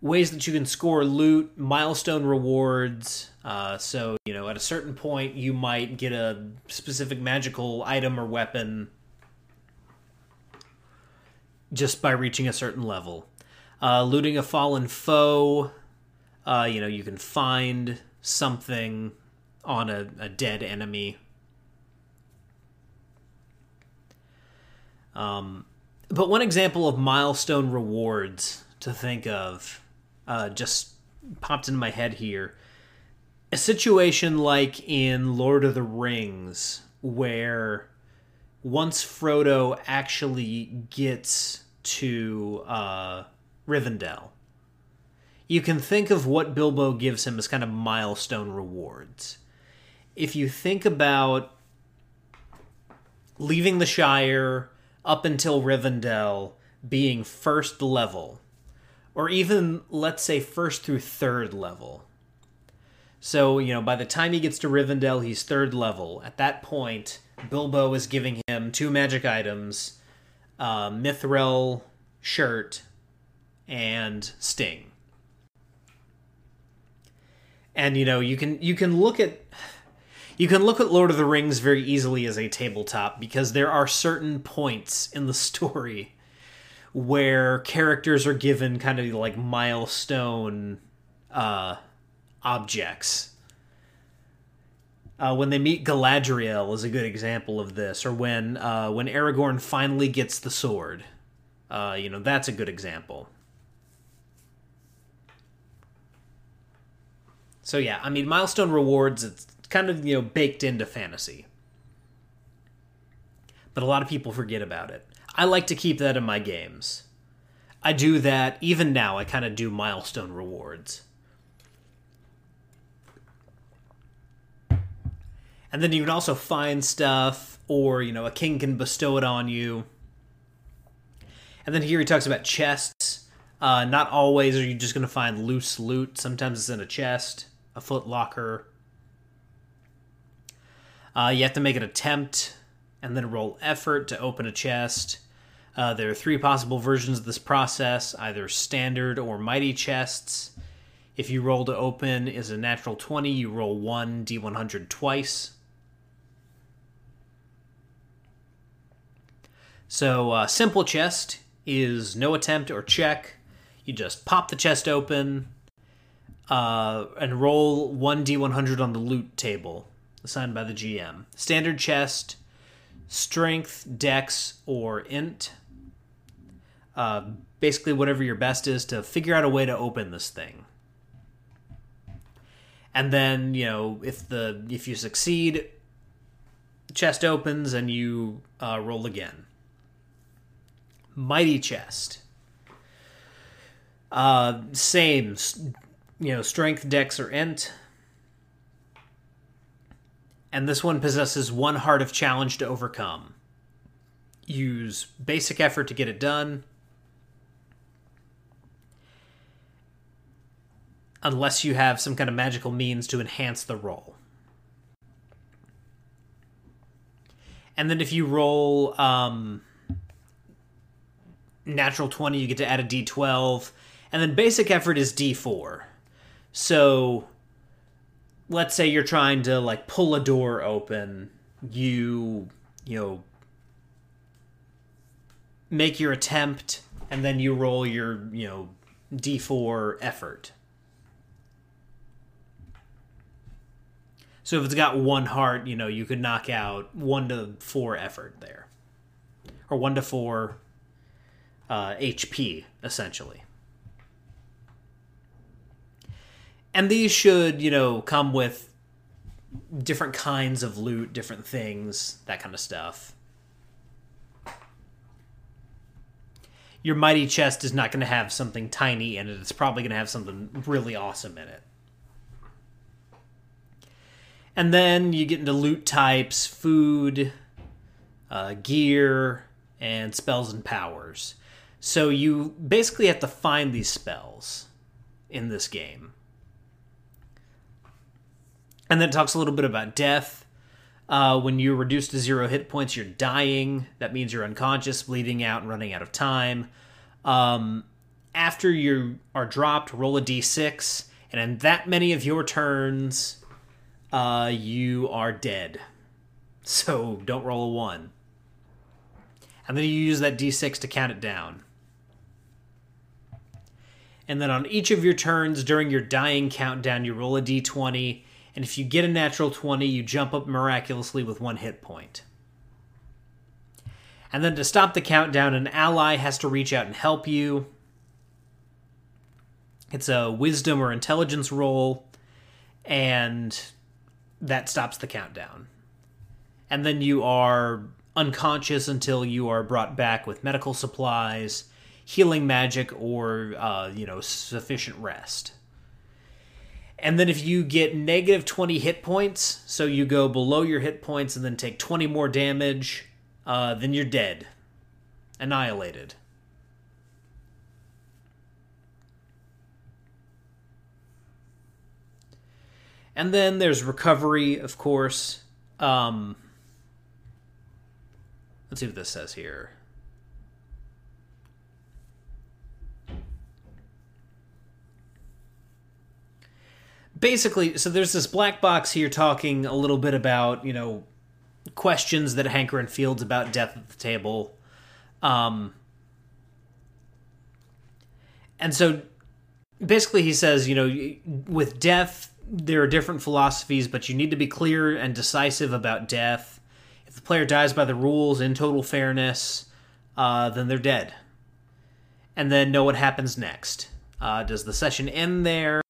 ways that you can score loot, milestone rewards. So, you know, at a certain point, you might get a specific magical item or weapon. just by reaching a certain level. Looting a fallen foe, you know, you can find something on a dead enemy. But one example of milestone rewards to think of just popped into my head here. A situation like in Lord of the Rings, where once Frodo actually gets to Rivendell, you can think of what Bilbo gives him as kind of milestone rewards. If you think about leaving the Shire up until Rivendell being first level, or even, let's say, first through third level. So, you know, by the time he gets to Rivendell, he's third level. At that point, Bilbo is giving him 2 magic items, Mithril Shirt, and Sting. And, you know, you can look at Lord of the Rings very easily as a tabletop, because there are certain points in the story where characters are given kind of like milestone objects. When they meet Galadriel is a good example of this, or when Aragorn finally gets the sword. You know, that's a good example. So yeah, I mean, milestone rewards, it's kind of, you know, baked into fantasy. But a lot of people forget about it. I like to keep that in my games. I do that, even now, I kind of do milestone rewards. And then you can also find stuff, or, you know, a king can bestow it on you. And then here he talks about chests. Not always are you just going to find loose loot. Sometimes it's in a chest, a foot locker. You have to make an attempt and then roll effort to open a chest. There are 3 possible versions of this process, either standard or mighty chests. If you roll to open is a natural 20, you roll 1 D100 twice. So simple chest is no attempt or check. You just pop the chest open and roll 1 D100 on the loot table assigned by the GM. Standard chest, strength, dex, or int. Basically whatever your best is to figure out a way to open this thing. And then, you know, if you succeed, chest opens and you roll again. Mighty chest. Same, you know, strength, dex, or int. And this one possesses 1 heart of challenge to overcome. Use basic effort to get it done. Unless you have some kind of magical means to enhance the roll. And then if you roll natural 20, you get to add a D12. And then basic effort is D4. So let's say you're trying to, like, pull a door open. You know, make your attempt, and then you roll your, you know, D4 effort. So if it's got 1 heart, you know, you could knock out 1 to 4 effort there. Or 1 to 4 HP, essentially. And these should, you know, come with different kinds of loot, different things, that kind of stuff. Your mighty chest is not going to have something tiny in it. It's probably going to have something really awesome in it. And then you get into loot types, food, gear, and spells and powers. So you basically have to find these spells in this game. And then it talks a little bit about death. When you're reduced to 0 hit points, you're dying. That means you're unconscious, bleeding out, and running out of time. After you are dropped, roll a d6, and in that many of your turns, you are dead. So don't roll a 1. And then you use that d6 to count it down. and then on each of your turns during your dying countdown, you roll a d20, and if you get a natural 20, you jump up miraculously with 1 hit point. And then to stop the countdown, an ally has to reach out and help you. It's a wisdom or intelligence roll, and that stops the countdown. And then you are unconscious until you are brought back with medical supplies, healing magic, or, sufficient rest. And then if you get negative 20 hit points, so you go below your hit points and then take 20 more damage, then you're dead. Annihilated. And then there's recovery, of course. Let's see what this says here. Basically, so there's this black box here talking a little bit about, questions that Hankerin fields about death at the table. And so basically he says, with death, there are different philosophies, but you need to be clear and decisive about death. If the player dies by the rules in total fairness, then they're dead. And then know what happens next. Does the session end there?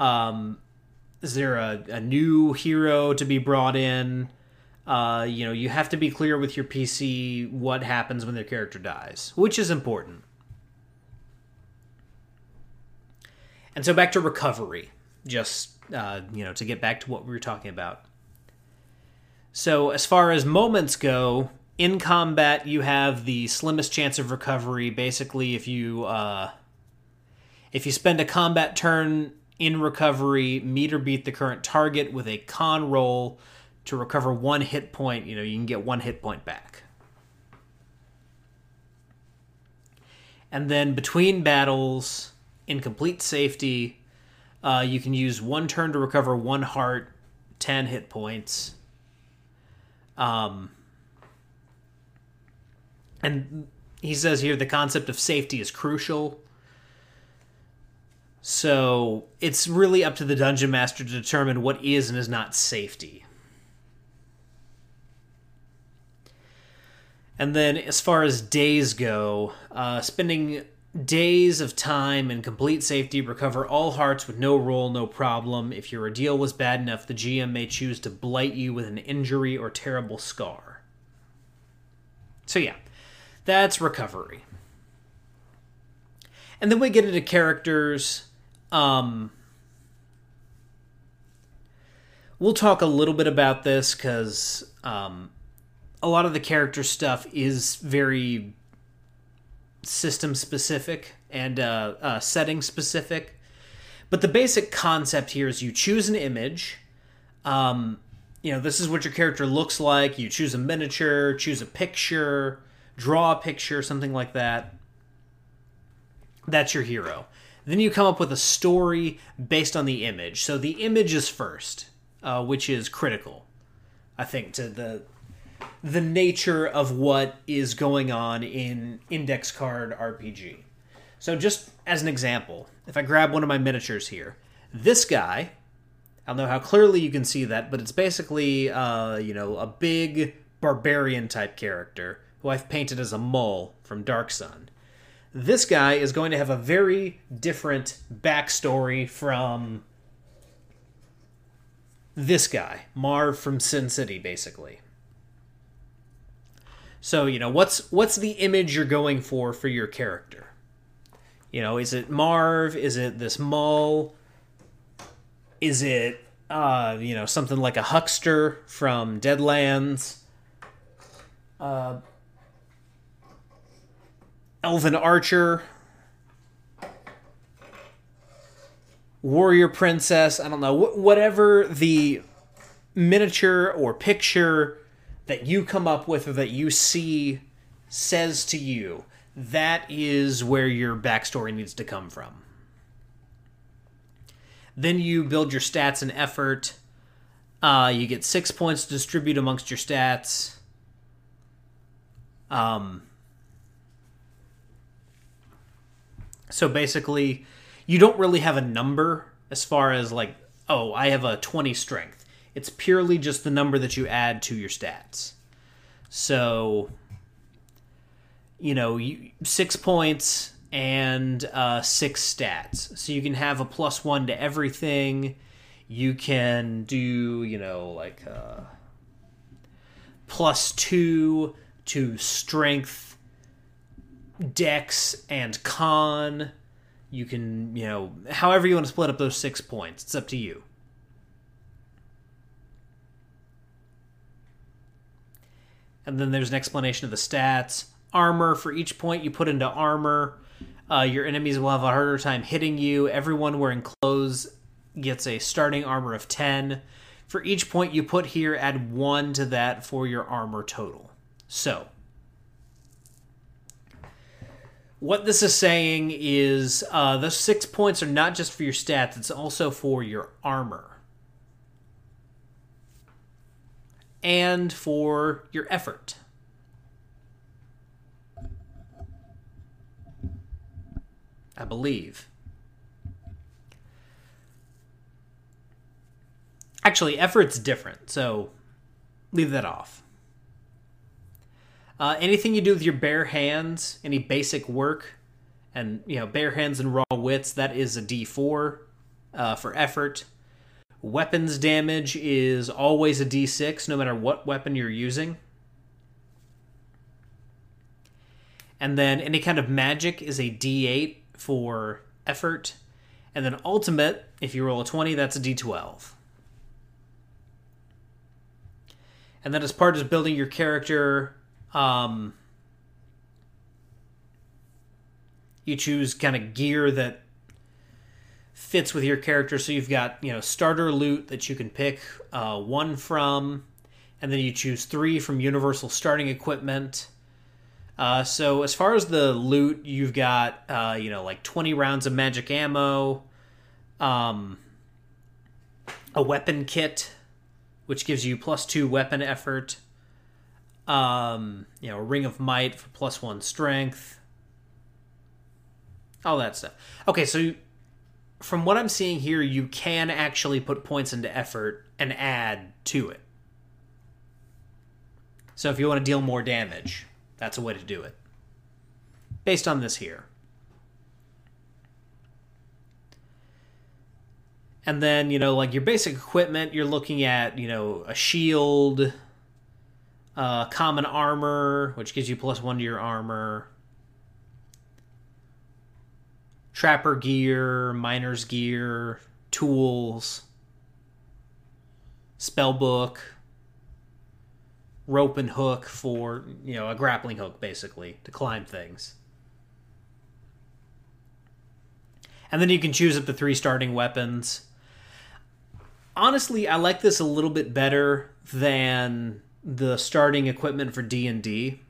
Is there a new hero to be brought in? You have to be clear with your PC what happens when their character dies, which is important. And so back to recovery. Just, to get back to what we were talking about. So as far as moments go, in combat, you have the slimmest chance of recovery. Basically, if you spend a combat turn in recovery, meet or beat the current target with a con roll to recover 1 hit point, you can get 1 hit point back. And then between battles, in complete safety, you can use 1 turn to recover 1 heart, 10 hit points. And he says here the concept of safety is crucial. So it's really up to the Dungeon Master to determine what is and is not safety. And then as far as days go, spending days of time in complete safety, recover all hearts with no roll, no problem. If your ordeal was bad enough, the GM may choose to blight you with an injury or terrible scar. So yeah, that's recovery. And then we get into characters. We'll talk a little bit about this because a lot of the character stuff is very system specific and setting specific, but the basic concept here is you choose an image. This is what your character looks like. You choose a miniature, choose a picture, draw a picture, something like that. That's your hero. Then you come up with a story based on the image. So the image is first, which is critical, I think, to the nature of what is going on in Index Card RPG. So just as an example, if I grab one of my miniatures here, this guy, I don't know how clearly you can see that, but it's basically, a big barbarian-type character who I've painted as a mole from Dark Sun. This guy is going to have a very different backstory from this guy, Marv from Sin City, basically. So, what's the image you're going for your character? Is it Marv? Is it this mole? Is it, something like a huckster from Deadlands? Elven archer? Warrior princess? I don't know. Whatever the miniature or picture that you come up with or that you see says to you, that is where your backstory needs to come from. Then you build your stats and effort. You get 6 points to distribute amongst your stats. So basically, you don't really have a number as far as like, oh, I have a 20 strength. It's purely just the number that you add to your stats. So, you know, 6 points and 6 stats. So you can have a +1 to everything. You can do, you know, like +2 to strength, dex, and con. You can, you know, however you want to split up those 6 points. It's up to you. And then there's an explanation of the stats. Armor, for each point you put into armor, your enemies will have a harder time hitting you. Everyone wearing clothes gets a starting armor of 10. For each point you put here, add 1 to that for your armor total. So, what this is saying is those 6 points are not just for your stats, it's also for your armor. And for your effort. I believe. Actually, effort's different, so leave that off. Anything you do with your bare hands, any basic work, and, you know, bare hands and raw wits, that is a D4 for effort. Weapons damage is always a D6, no matter what weapon you're using. And then any kind of magic is a D8 for effort. And then ultimate, if you roll a 20, that's a D12. And then as part of building your character, you choose kind of gear that fits with your character. So you've got, you know, starter loot that you can pick 1 from, and then you choose 3 from universal starting equipment. So as far as the loot, you've got, you know, like 20 rounds of magic ammo, a weapon kit, which gives you +2 weapon effort, you know, a ring of might for +1 strength, all that stuff. Okay, so from what I'm seeing here, you can actually put points into effort and add to it. So if you want to deal more damage, that's a way to do it. Based on this here. And then, you know, like your basic equipment, you're looking at, you know, a shield, common armor, which gives you +1 to your armor, trapper gear, miner's gear, tools, spellbook, rope and hook for, you know, a grappling hook, basically, to climb things. And then you can choose up to 3 starting weapons. Honestly, I like this a little bit better than the starting equipment for D&D.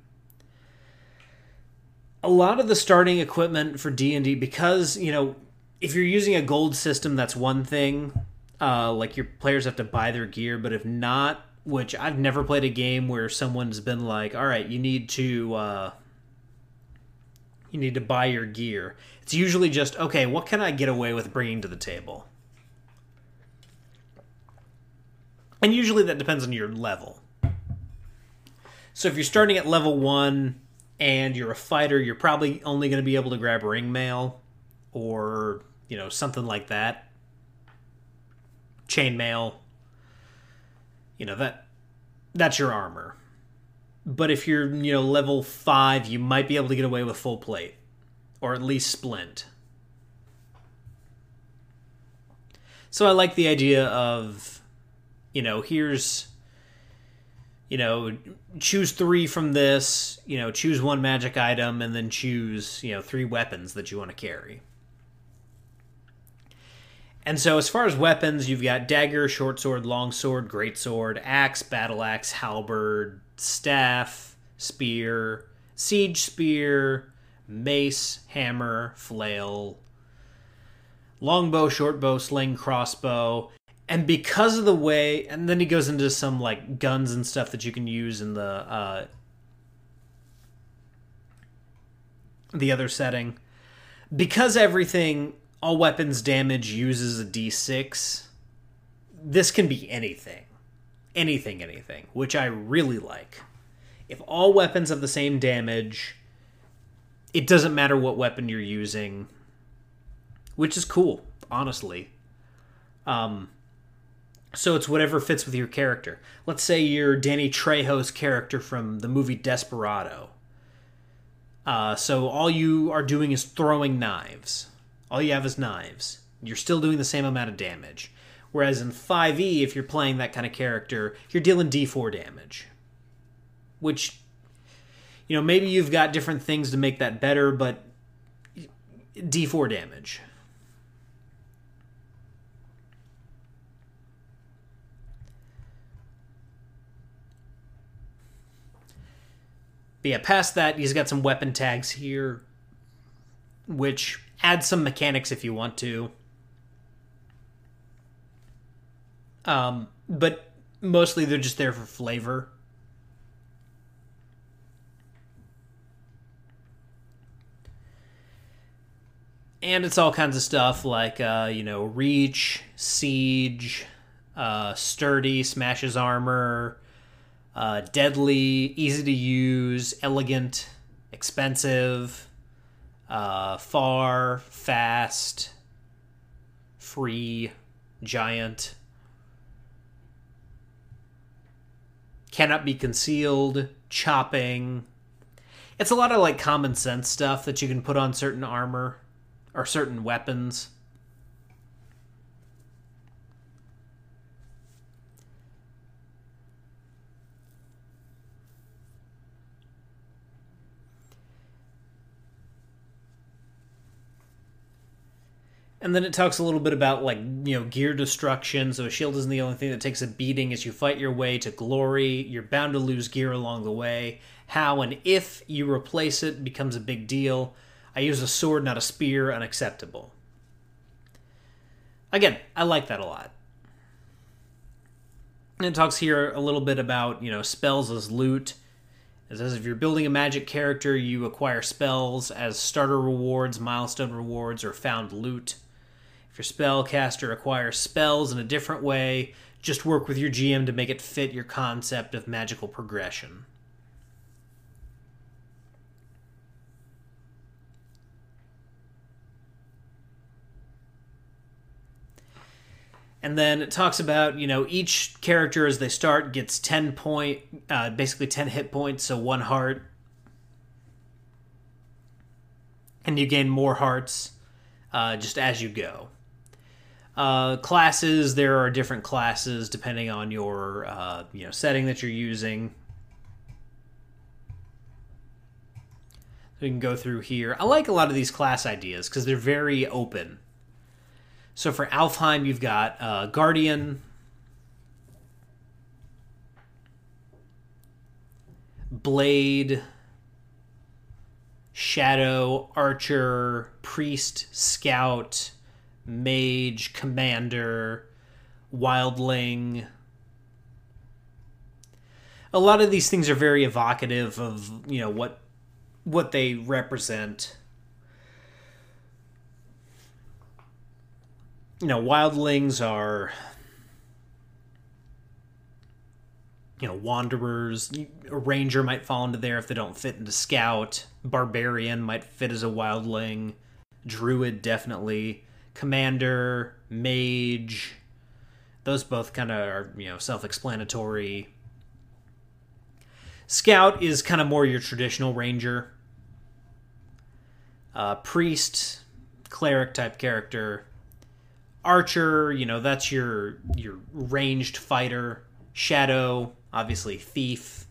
A lot of the starting equipment for D&D, because, you know, if you're using a gold system, that's one thing. Like, your players have to buy their gear, but if not, which I've never played a game where someone's been like, all right, you need to buy your gear. It's usually just, okay, what can I get away with bringing to the table? And usually that depends on your level. So if you're starting at level 1 and you're a fighter, you're probably only going to be able to grab ring mail or, you know, something like that. Chain mail. You know, that's your armor. But if you're, you know, level 5, you might be able to get away with full plate. Or at least splint. So I like the idea of, you know, here's, you know, choose 3 from this, you know, choose 1 magic item, and then choose, you know, 3 weapons that you want to carry. And so as far as weapons, you've got dagger, short sword, long sword, great sword, axe, battle axe, halberd, staff, spear, siege spear, mace, hammer, flail, longbow, short bow, sling, crossbow. And because of the way, and then he goes into some like guns and stuff that you can use in the other setting. because everything, all weapons damage uses a D6, this can be anything. Anything, which I really like. If all weapons have the same damage, it doesn't matter what weapon you're using, which is cool, honestly. So it's whatever fits with your character. Let's say you're Danny Trejo's character from the movie Desperado. So all you are doing is throwing knives. All you have is knives. You're still doing the same amount of damage. Whereas in 5e, if you're playing that kind of character, you're dealing D4 damage. Which, you know, maybe you've got different things to make that better, but D4 damage. But yeah, past that, he's got some weapon tags here, which add some mechanics if you want to. But mostly they're just there for flavor. And it's all kinds of stuff like, reach, siege, sturdy, smashes armor, deadly, easy to use, elegant, expensive, far, fast, free, giant, cannot be concealed, chopping. It's a lot of like common sense stuff that you can put on certain armor or certain weapons. And then it talks a little bit about, gear destruction. So a shield isn't the only thing that takes a beating as you fight your way to glory. You're bound to lose gear along the way. How and if you replace it becomes a big deal. I use a sword, not a spear. Unacceptable. Again, I like that a lot. And it talks here a little bit about, spells as loot. It says if you're building a magic character, you acquire spells as starter rewards, milestone rewards, or found loot. If your spellcaster acquires spells in a different way, just work with your GM to make it fit your concept of magical progression. And then it talks about, each character as they start gets 10 hit points, so 1 heart. And you gain more hearts just as you go. Classes, there are different classes depending on your setting that you're using. We can go through here. I like a lot of these class ideas because they're very open. So for Alfheim, you've got Guardian, Blade, Shadow, Archer, Priest, Scout, Mage, Commander, Wildling. A lot of these things are very evocative of, what they represent. Wildlings are, wanderers. A ranger might fall into there if they don't fit into scout. Barbarian might fit as a wildling. Druid, definitely. Commander, mage. Those both kind of are, self-explanatory. Scout is kind of more your traditional ranger. Priest, cleric-type character. Archer, that's your ranged fighter. Shadow, obviously thief,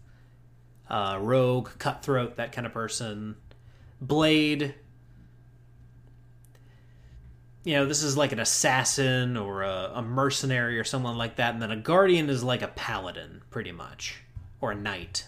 rogue, cutthroat, that kind of person. Blade, this is like an assassin or a mercenary or someone like that. And then a guardian is like a paladin, pretty much, or a knight.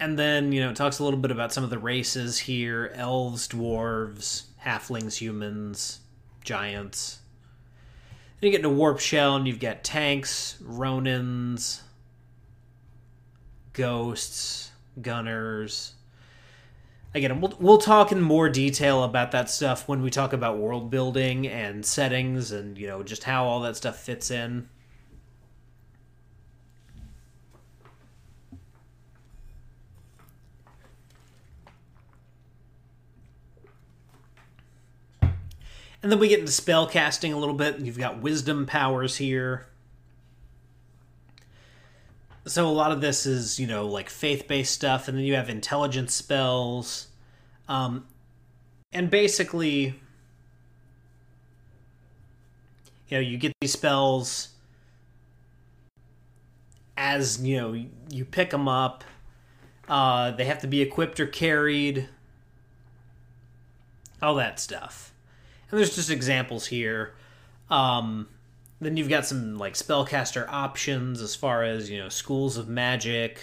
And then, it talks a little bit about some of the races here. Elves, dwarves, halflings, humans, giants. Then you get into Warp Shell, and you've got tanks, Ronins, ghosts, gunners. Again, we'll talk in more detail about that stuff when we talk about world building and settings and, you know, just how all that stuff fits in. And then we get into spell casting a little bit. You've got wisdom powers here. So a lot of this is, you know, like faith-based stuff, and then you have intelligence spells. And basically, you know, you get these spells as, you know, you pick them up. They have to be equipped or carried. All that stuff. And there's just examples here. Then you've got some, like, spellcaster options as far as, you know, schools of magic,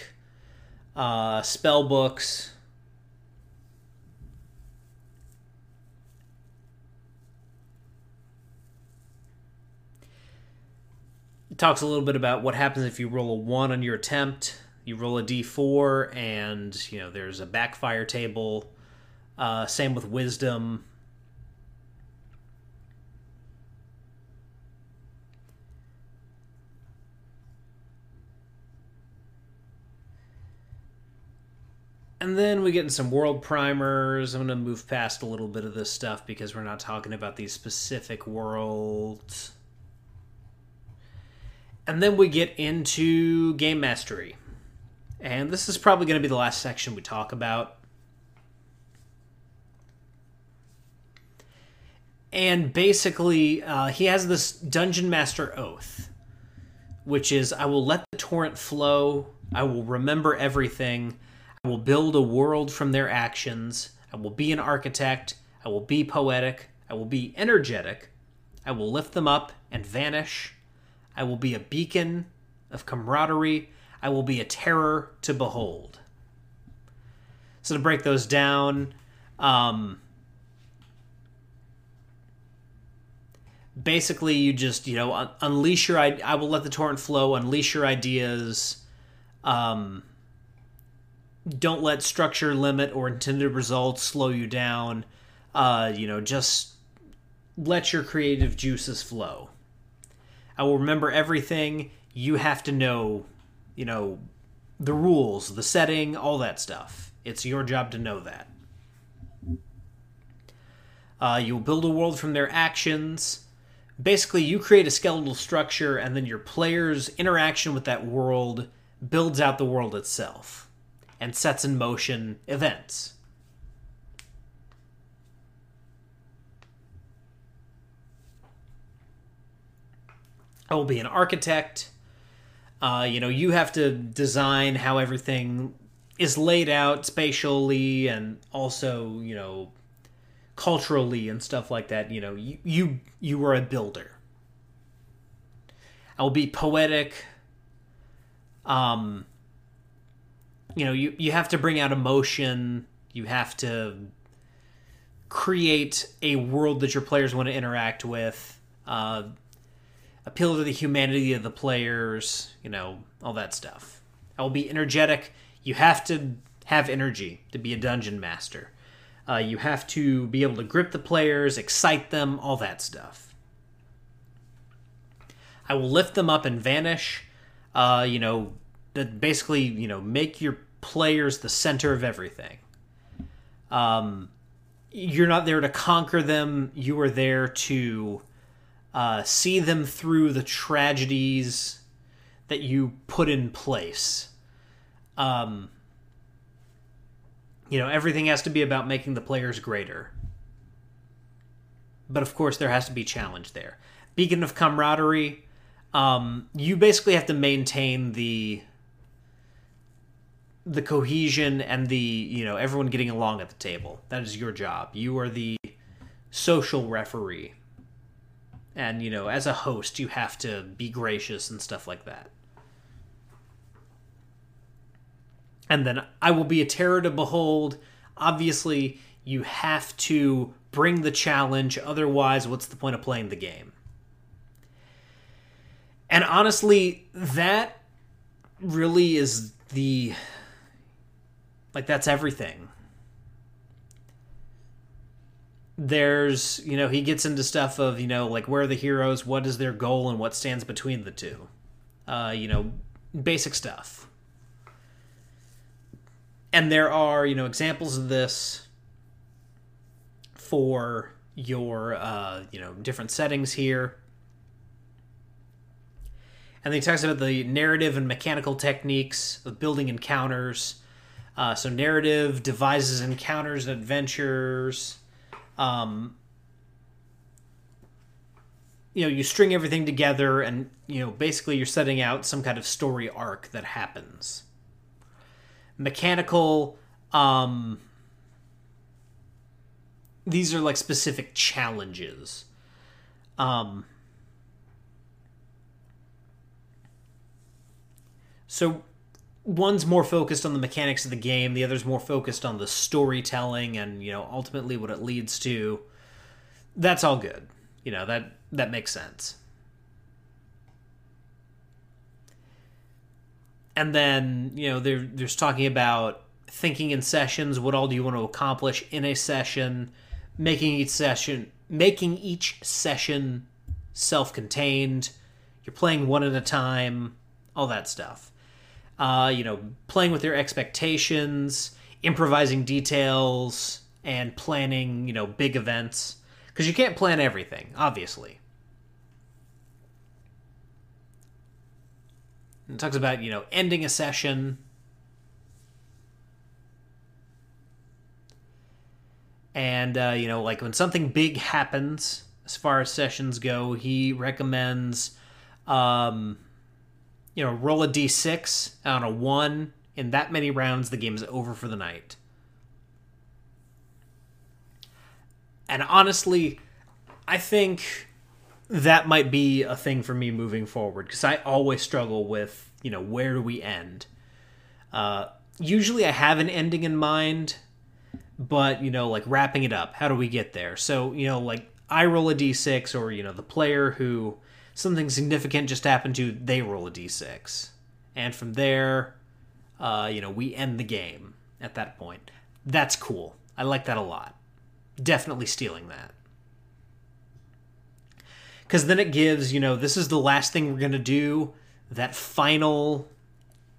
spell books. It talks a little bit about what happens if you roll a 1 on your attempt. You roll a d4, and, you know, there's a backfire table. Same with wisdom. And then we get in some world primers. I'm going to move past a little bit of this stuff because we're not talking about these specific worlds. And then we get into game mastery. And this is probably going to be the last section we talk about. And basically, he has this Dungeon Master Oath, which is, I will let the torrent flow, I will remember everything, I will build a world from their actions. I will be an architect. I will be poetic. I will be energetic. I will lift them up and vanish. I will be a beacon of camaraderie. I will be a terror to behold. So to break those down, basically you just, you know, unleash your ideas. I will let the torrent flow. Unleash your ideas. Don't let structure, limit, or intended results slow you down. You know, just let your creative juices flow. I will remember everything. You have to know, you know, the rules, the setting, all that stuff. It's your job to know that. You will build a world from their actions. Basically, you create a skeletal structure, and then your player's interaction with that world builds out the world itself and sets in motion events. I will be an architect. You know, you have to design how everything is laid out spatially and also, you know, culturally and stuff like that. You know, you were a builder. I will be poetic. You know, you have to bring out emotion. You have to create a world that your players want to interact with. Appeal to the humanity of the players. You know, all that stuff. I will be energetic. You have to have energy to be a dungeon master. You have to be able to grip the players, excite them, all that stuff. I will lift them up and vanish. You know, that basically, you know, make your players the center of everything. You're not there to conquer them. You are there to see them through the tragedies that you put in place. You know, everything has to be about making the players greater. But, of course, there has to be challenge there. Beacon of camaraderie. You basically have to maintain the cohesion and the, you know, everyone getting along at the table. That is your job. You are the social referee. And, you know, as a host, you have to be gracious and stuff like that. And then I will be a terror to behold. Obviously, you have to bring the challenge. Otherwise, what's the point of playing the game? And honestly, that really is the... like, that's everything. There's, you know, he gets into stuff of, you know, like, where are the heroes, what is their goal, and what stands between the two. You know, basic stuff. And there are, you know, examples of this for your, you know, different settings here. And then he talks about the narrative and mechanical techniques of building encounters. So narrative devises encounters and adventures. You know, you string everything together and, you know, basically you're setting out some kind of story arc that happens. Mechanical, these are like specific challenges. So one's more focused on the mechanics of the game, the other's more focused on the storytelling and, you know, ultimately what it leads to. That's all good. You know, that makes sense. And then, you know, there's talking about thinking in sessions, what all do you want to accomplish in a session, making each session self-contained, you're playing one at a time, all that stuff. You know, playing with your expectations, improvising details, and planning, you know, big events. Because you can't plan everything, obviously. And it talks about, you know, ending a session. And, you know, like when something big happens, as far as sessions go, he recommends... you know, roll a d6 on a 1. In that many rounds, the game's over for the night. And honestly, I think that might be a thing for me moving forward, because I always struggle with, you know, where do we end? Usually I have an ending in mind, but, you know, like wrapping it up, how do we get there? So, you know, like I roll a d6, or, you know, the player who... something significant just happened to, they roll a d6. And from there, you know, we end the game at that point. That's cool. I like that a lot. Definitely stealing that. Because then it gives, you know, this is the last thing we're going to do. That final,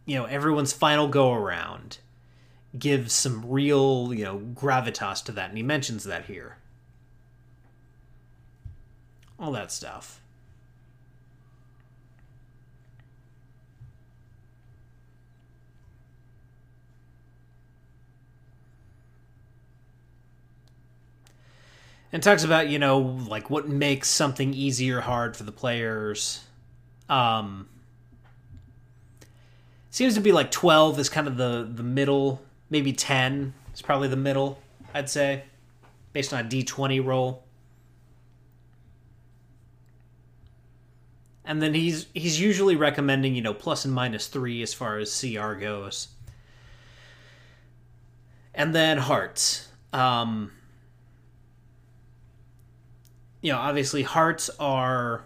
you know, everyone's final go-around gives some real, you know, gravitas to that. And he mentions that here. All that stuff. And talks about, you know, like what makes something easy or hard for the players. Seems to be like 12 is kind of the middle. Maybe 10 is probably the middle, I'd say, based on a D20 roll. And then he's usually recommending, you know, plus and minus 3 as far as CR goes. And then hearts. You know, obviously, hearts are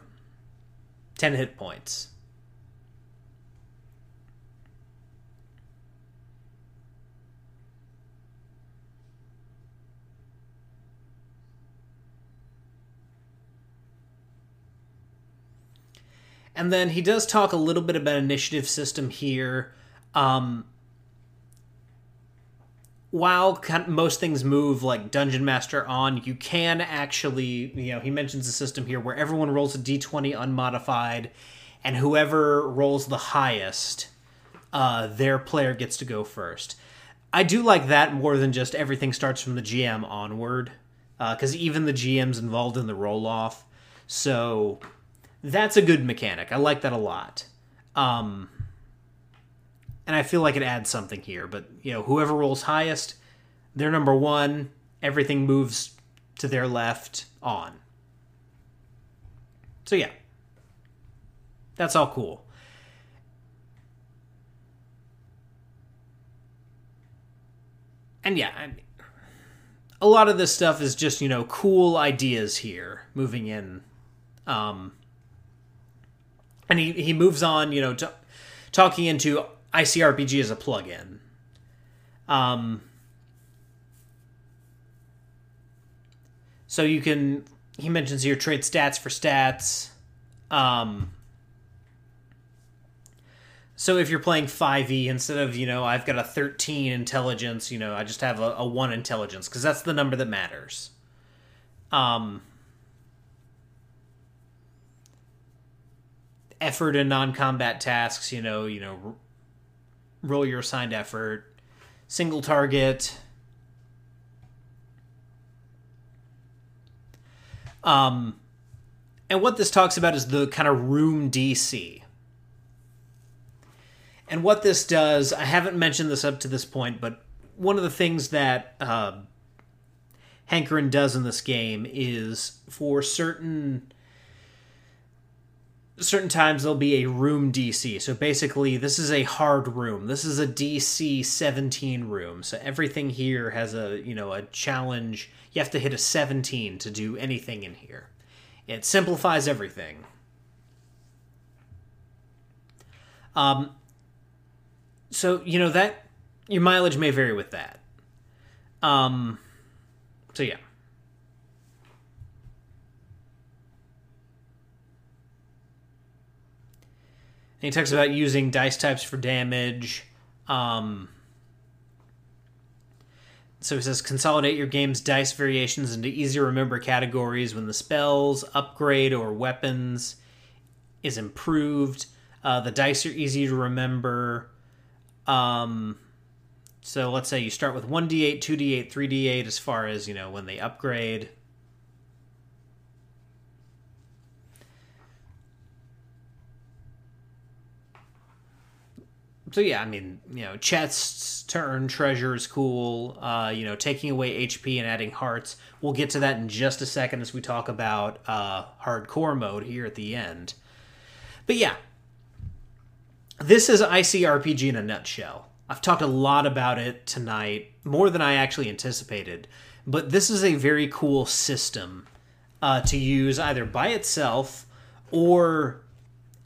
10 hit points. And then he does talk a little bit about initiative system here. While most things move like Dungeon Master on, you can actually, you know, he mentions a system here where everyone rolls a d20 unmodified, and whoever rolls the highest, their player gets to go first. I do like that more than just everything starts from the GM onward, because even the GM's involved in the roll-off. So that's a good mechanic. I like that a lot. And I feel like it adds something here. But, you know, whoever rolls highest, they're number one. Everything moves to their left on. So, yeah. That's all cool. And, yeah, I mean, a lot of this stuff is just, you know, cool ideas here moving in. And he moves on, you know, to... talking into ICRPG as a plugin. So you can, he mentions here, trade stats for stats. So if you're playing 5e, instead of, I've got a 13 intelligence, I just have a 1 intelligence, because that's the number that matters. Effort in non-combat tasks, roll your assigned effort, single target. And what this talks about is the kind of room DC. And what this does, I haven't mentioned this up to this point, but one of the things that Hankerin does in this game is for certain times there'll be a room DC. So basically, this is a hard room. This is a DC 17 room. So everything here has a challenge. You have to hit a 17 to do anything in here. It simplifies everything. So, that your mileage may vary with that. So, yeah. And he talks about using dice types for damage. So he says, consolidate your game's dice variations into easy-to-remember categories when the spells, upgrade, or weapons is improved. The dice are easy to remember. So let's say you start with 1d8, 2d8, 3d8 as far as, when they upgrade. So yeah, chests, turn, treasure is cool. Taking away HP and adding hearts. We'll get to that in just a second as we talk about hardcore mode here at the end. But yeah. This is ICRPG in a nutshell. I've talked a lot about it tonight, more than I actually anticipated, but this is a very cool system to use either by itself or,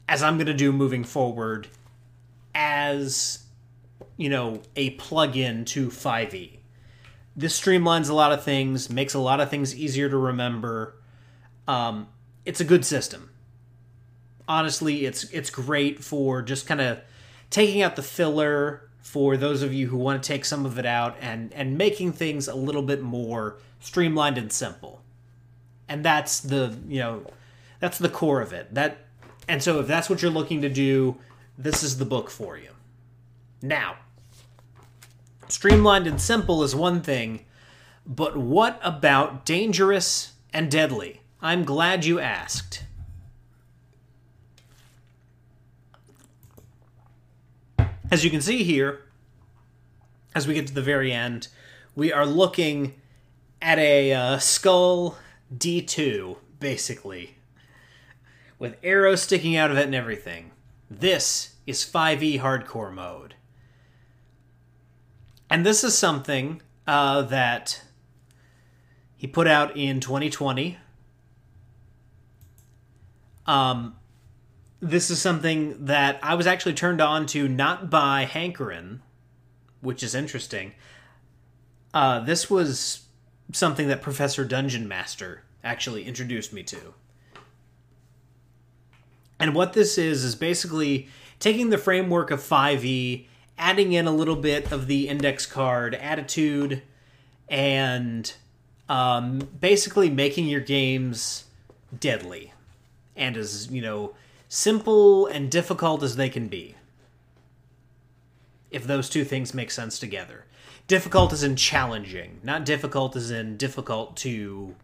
as I'm going to do moving forward, as, a plug-in to 5e. This streamlines a lot of things, makes a lot of things easier to remember. It's a good system. Honestly, it's great for just kind of taking out the filler for those of you who want to take some of it out and making things a little bit more streamlined and simple. And that's the core of it. And so if that's what you're looking to do, this is the book for you. Now, streamlined and simple is one thing, but what about dangerous and deadly? I'm glad you asked. As you can see here, as we get to the very end, we are looking at a skull D2, basically, with arrows sticking out of it and everything. This is 5e Hardcore Mode. And this is something that he put out in 2020. This is something that I was actually turned on to not by Hankerin, which is interesting. This was something that Professor Dungeon Master actually introduced me to. And what this is basically taking the framework of 5e, adding in a little bit of the index card attitude, and basically making your games deadly. And as, simple and difficult as they can be. If those two things make sense together. Difficult as in challenging, not difficult as in difficult to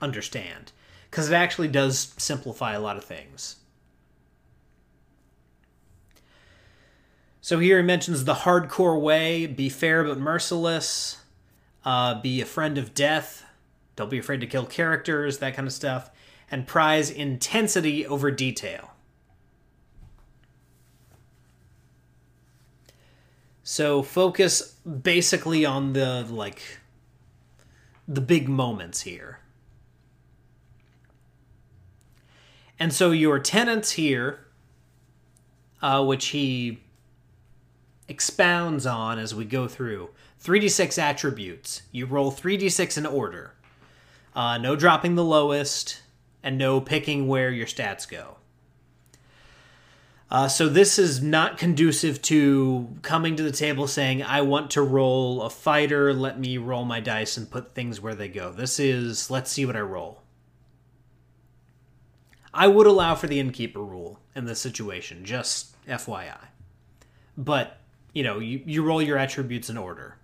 understand. Because it actually does simplify a lot of things. So here he mentions the hardcore way, be fair but merciless, be a friend of death, don't be afraid to kill characters, that kind of stuff, and prize intensity over detail. So focus basically on the big moments here. And so your tenets here, which he expounds on as we go through. 3d6 attributes. You roll 3d6 in order. No dropping the lowest, and no picking where your stats go. So this is not conducive to coming to the table saying, I want to roll a fighter, let me roll my dice and put things where they go. This is, let's see what I roll. I would allow for the innkeeper rule in this situation, just FYI. But, you know, you roll your attributes in order.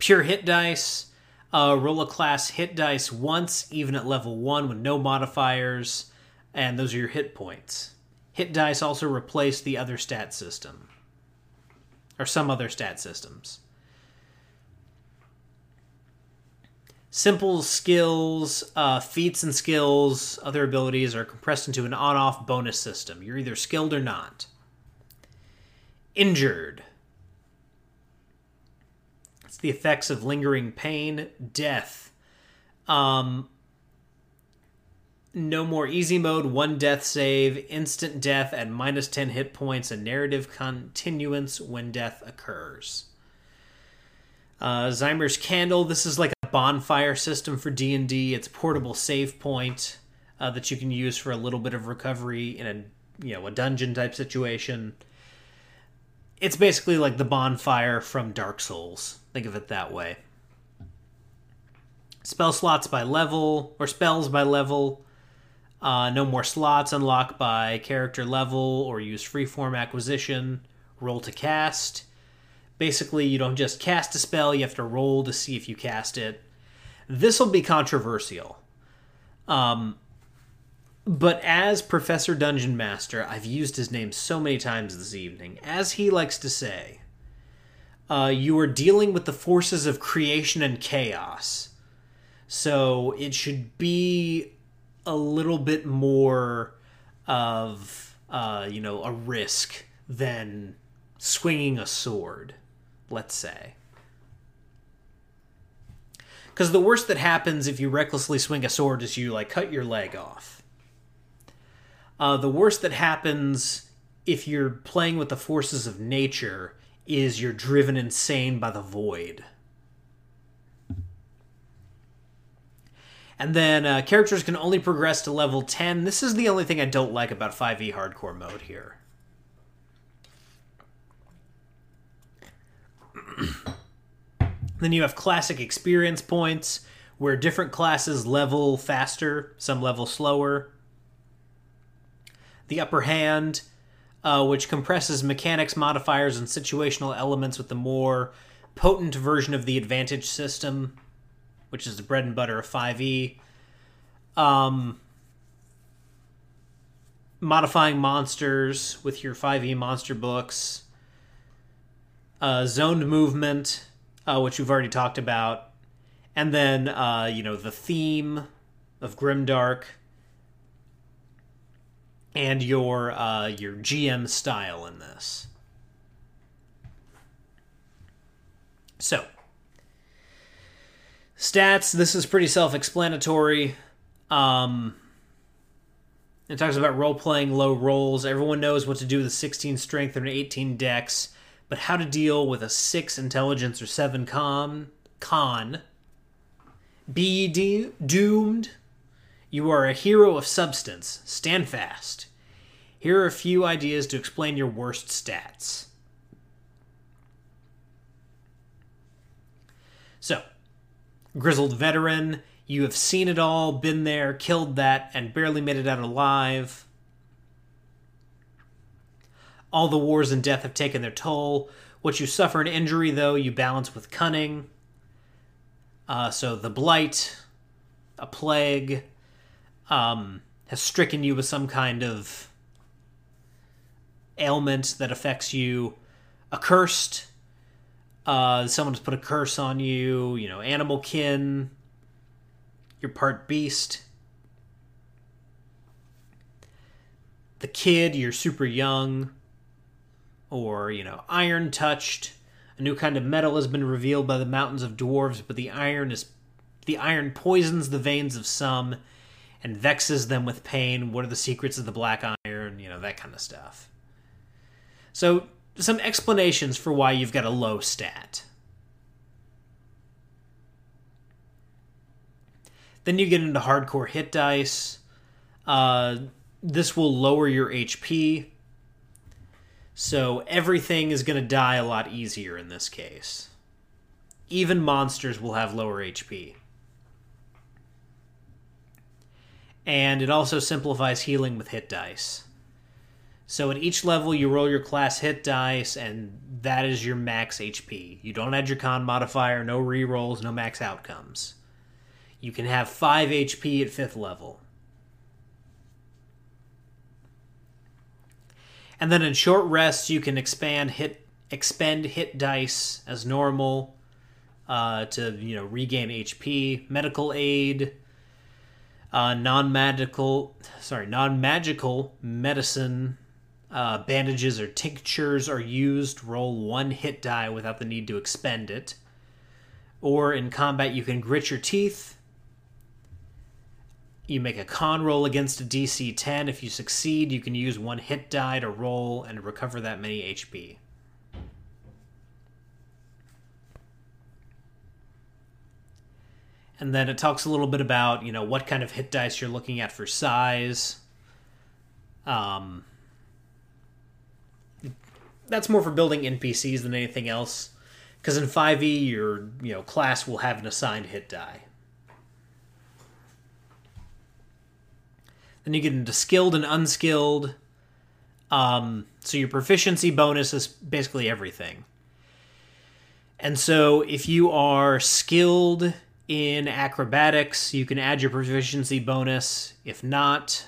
Pure hit dice. Roll a class hit dice once, even at level 1 with no modifiers. And those are your hit points. Hit dice also replace the other stat system. Or some other stat systems. Simple skills, feats and skills, other abilities are compressed into an on-off bonus system. You're either skilled or not. Injured. It's the effects of lingering pain, death. No more easy mode, one death save, instant death at minus 10 hit points, and narrative continuance when death occurs. Zymer's Candle, this is like a bonfire system for D&D. It's a portable save point that you can use for a little bit of recovery in a dungeon type situation. It's basically like the bonfire from Dark Souls. Think of it that way. Spell slots by level, or spells by level. No more slots, unlock by character level or use freeform acquisition. Roll to cast. Basically, you don't just cast a spell, you have to roll to see if you cast it. This will be controversial. But as Professor Dungeon Master, I've used his name so many times this evening, as he likes to say, you are dealing with the forces of creation and chaos. So it should be a little bit more of, a risk than swinging a sword, let's say. Because the worst that happens if you recklessly swing a sword is you, cut your leg off. The worst that happens if you're playing with the forces of nature is you're driven insane by the void. And then characters can only progress to level 10. This is the only thing I don't like about 5e Hardcore Mode here. Then you have classic experience points, where different classes level faster, some level slower. The upper hand, which compresses mechanics, modifiers, and situational elements with the more potent version of the advantage system, which is the bread and butter of 5e. Modifying monsters with your 5e monster books. Zoned movement, which we've already talked about. And then, the theme of Grimdark. And your GM style in this. So, stats, this is pretty self-explanatory. It talks about role-playing low rolls. Everyone knows what to do with a 16 strength or an 18 dex, but how to deal with a 6 intelligence or 7 con. Be doomed. You are a hero of substance. Stand fast. Here are a few ideas to explain your worst stats. So, grizzled veteran, you have seen it all, been there, killed that, and barely made it out alive. All the wars and death have taken their toll. What you suffer in injury, though, you balance with cunning. So the blight, a plague, has stricken you with some kind of ailment that affects you. Accursed. Someone's put a curse on you, animal kin, you're part beast. The kid, you're super young, or, iron touched. A new kind of metal has been revealed by the mountains of dwarves, but the iron poisons the veins of some and vexes them with pain. What are the secrets of the black iron? That kind of stuff. So some explanations for why you've got a low stat. Then you get into hardcore hit dice. This will lower your HP. So everything is going to die a lot easier in this case. Even monsters will have lower HP. And it also simplifies healing with hit dice. So at each level, you roll your class hit dice, and that is your max HP. You don't add your con modifier, no rerolls, no max outcomes. You can have 5 HP at 5th level. And then in short rests, you can expend hit dice as normal to regain HP, medical aid, non-magical medicine, bandages or tinctures are used. Roll 1 hit die without the need to expend it. Or in combat, you can grit your teeth. You make a con roll against a DC 10. If you succeed, you can use 1 hit die to roll and recover that many HP. And then it talks a little bit about, what kind of hit dice you're looking at for size. That's more for building NPCs than anything else. Because in 5e, your class will have an assigned hit die. Then you get into skilled and unskilled. So your proficiency bonus is basically everything. And so if you are skilled in acrobatics, you can add your proficiency bonus. If not,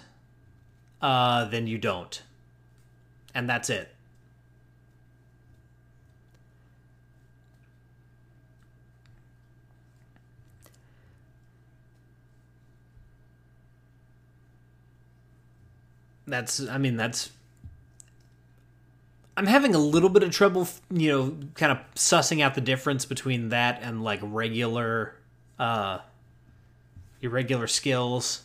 then you don't. And that's it. I'm having a little bit of trouble, kind of sussing out the difference between that and, irregular skills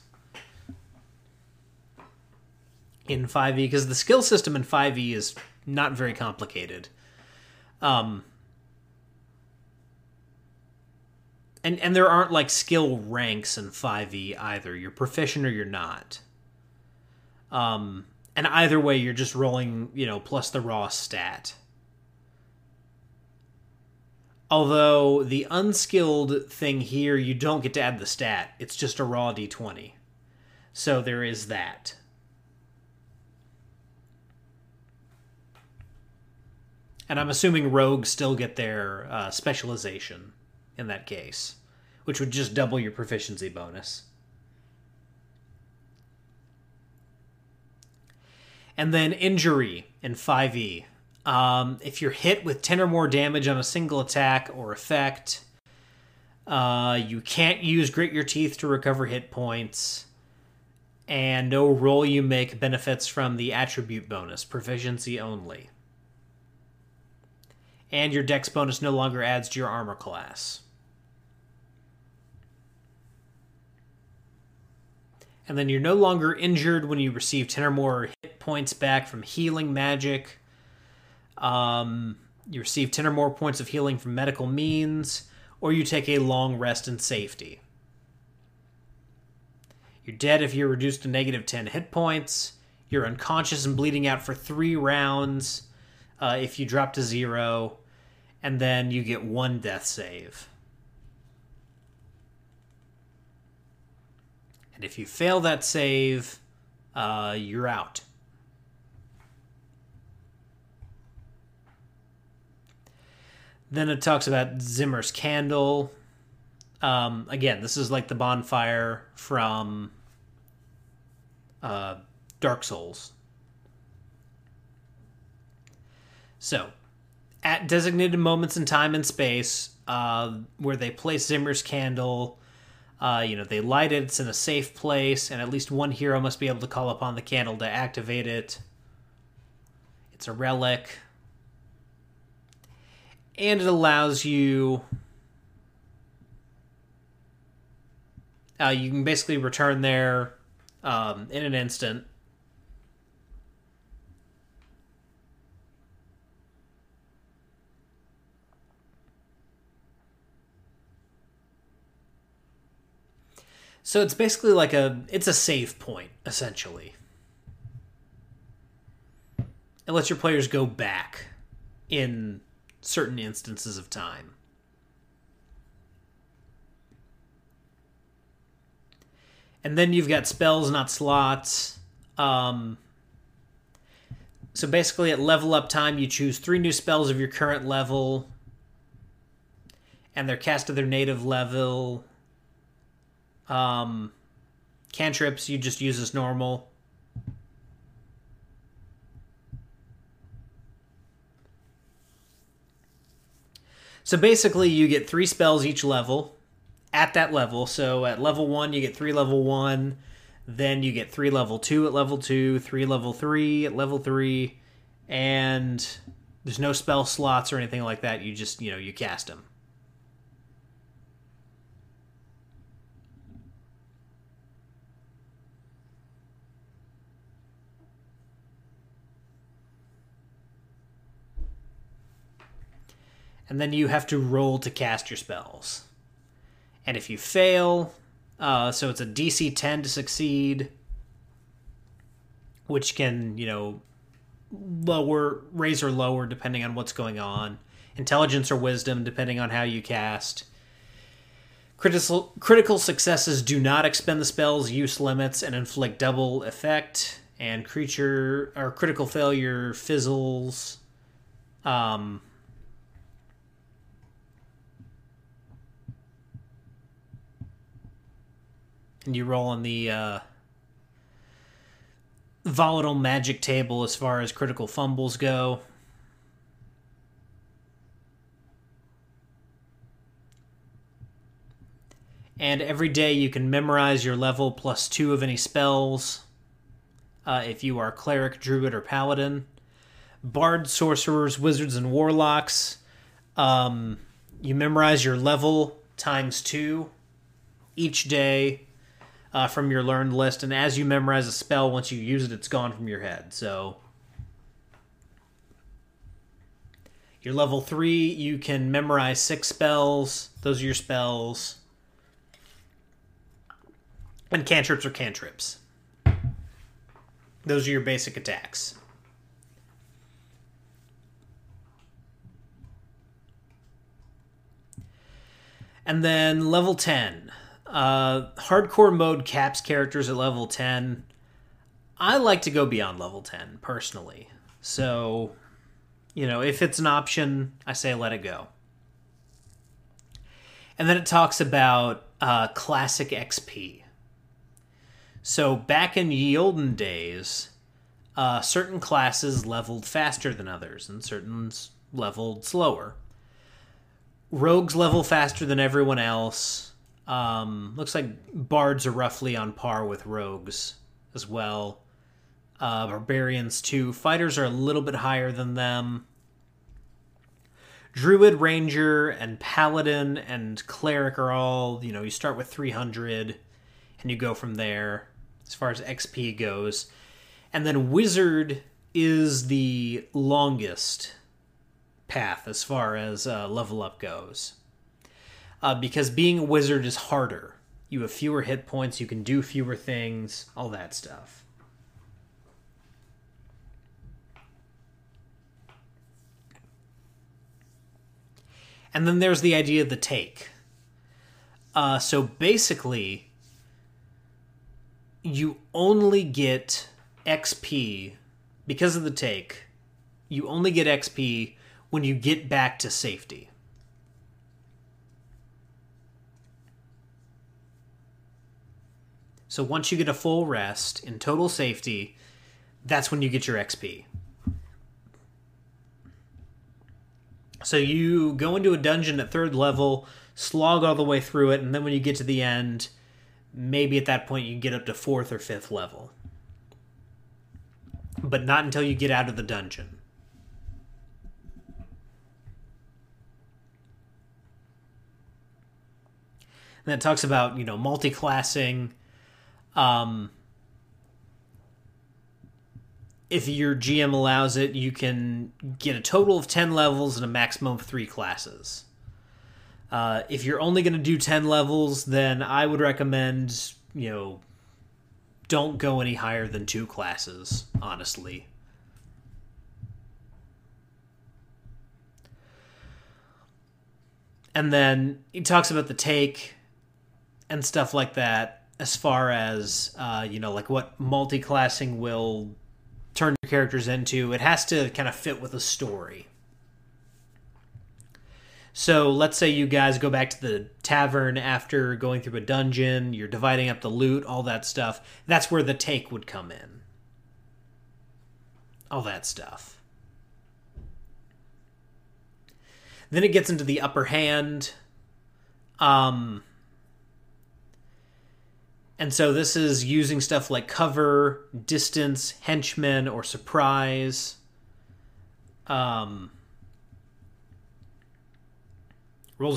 in 5e, because the skill system in 5e is not very complicated. And there aren't, skill ranks in 5e either. You're proficient or you're not. And either way, you're just rolling, plus the raw stat. Although the unskilled thing here, you don't get to add the stat. It's just a raw d20. So there is that. And I'm assuming rogues still get their specialization in that case, which would just double your proficiency bonus. And then injury in 5e. If you're hit with 10 or more damage on a single attack or effect, you can't use grit your teeth to recover hit points, and no roll you make benefits from the attribute bonus, proficiency only. And your dex bonus no longer adds to your armor class. And then you're no longer injured when you receive 10 or more hit points back from healing magic. You receive 10 or more points of healing from medical means, or you take a long rest in safety. You're dead if you're reduced to -10 hit points. You're unconscious and bleeding out for 3 rounds if you drop to 0. And then you get 1 death save. And if you fail that save, you're out. Then it talks about Zymer's Candle. Again, this is the bonfire from Dark Souls. So, at designated moments in time and space, where they place Zymer's Candle, they light it, it's in a safe place, and at least one hero must be able to call upon the candle to activate it. It's a relic. And it allows you... you can basically return there in an instant. So it's basically like it's a save point, essentially. It lets your players go back in certain instances of time. And then you've got spells, not slots. So basically at level up time, you choose 3 new spells of your current level. And they're cast to their native level. Cantrips, you just use as normal. So basically you get 3 spells each level. At that level, so at level 1 you get 3 level 1, then you get 3 level 2 at level 2, 3 level 3 at level 3, and there's no spell slots or anything like that. You just, you cast them. And then you have to roll to cast your spells. And if you fail, so it's a DC 10 to succeed, which can, raise or lower depending on what's going on. Intelligence or wisdom, depending on how you cast. Critical successes do not expend the spell's use limits and inflict double effect. And critical failure fizzles. And you roll on the volatile magic table as far as critical fumbles go. And every day you can memorize your level plus 2 of any spells if you are cleric, druid, or paladin. Bard, sorcerers, wizards, and warlocks. You memorize your level times 2 each day. From your learned list, and as you memorize a spell, once you use it, it's gone from your head. So your level 3, you can memorize 6 spells. Those are your spells. And cantrips are cantrips. Those are your basic attacks. And then level 10. Hardcore mode caps characters at level 10. I like to go beyond level 10, personally. So, if it's an option, I say let it go. And then it talks about classic XP. So back in ye olden days, certain classes leveled faster than others, and certain leveled slower. Rogues level faster than everyone else. Looks like bards are roughly on par with rogues as well. Barbarians too. Fighters are a little bit higher than them. Druid, ranger, and paladin and cleric are all, you start with 300 and you go from there as far as XP goes. And then wizard is the longest path as far as level up goes. Because being a wizard is harder. You have fewer hit points, you can do fewer things, all that stuff. And then there's the idea of the take. So basically, you only get XP, because of the take, you only get XP when you get back to safety. So once you get a full rest in total safety, that's when you get your XP. So you go into a dungeon at 3rd level, slog all the way through it, and then when you get to the end, maybe at that point you can get up to 4th or 5th level. But not until you get out of the dungeon. And it talks about, multi-classing. If your GM allows it, you can get a total of 10 levels and a maximum of 3 classes. If you're only going to do 10 levels, then I would recommend, you know, don't go any higher than 2 classes, honestly. And then he talks about the take and stuff like that as far as, you know, like what multi-classing will turn your characters into. It has to kind of fit with a story. So let's say you guys go back to the tavern after going through a dungeon, you're dividing up the loot, all that stuff. That's where the take would come in. All that stuff. Then it gets into the upper hand. And so this is using stuff like cover, distance, henchmen, or surprise. Rules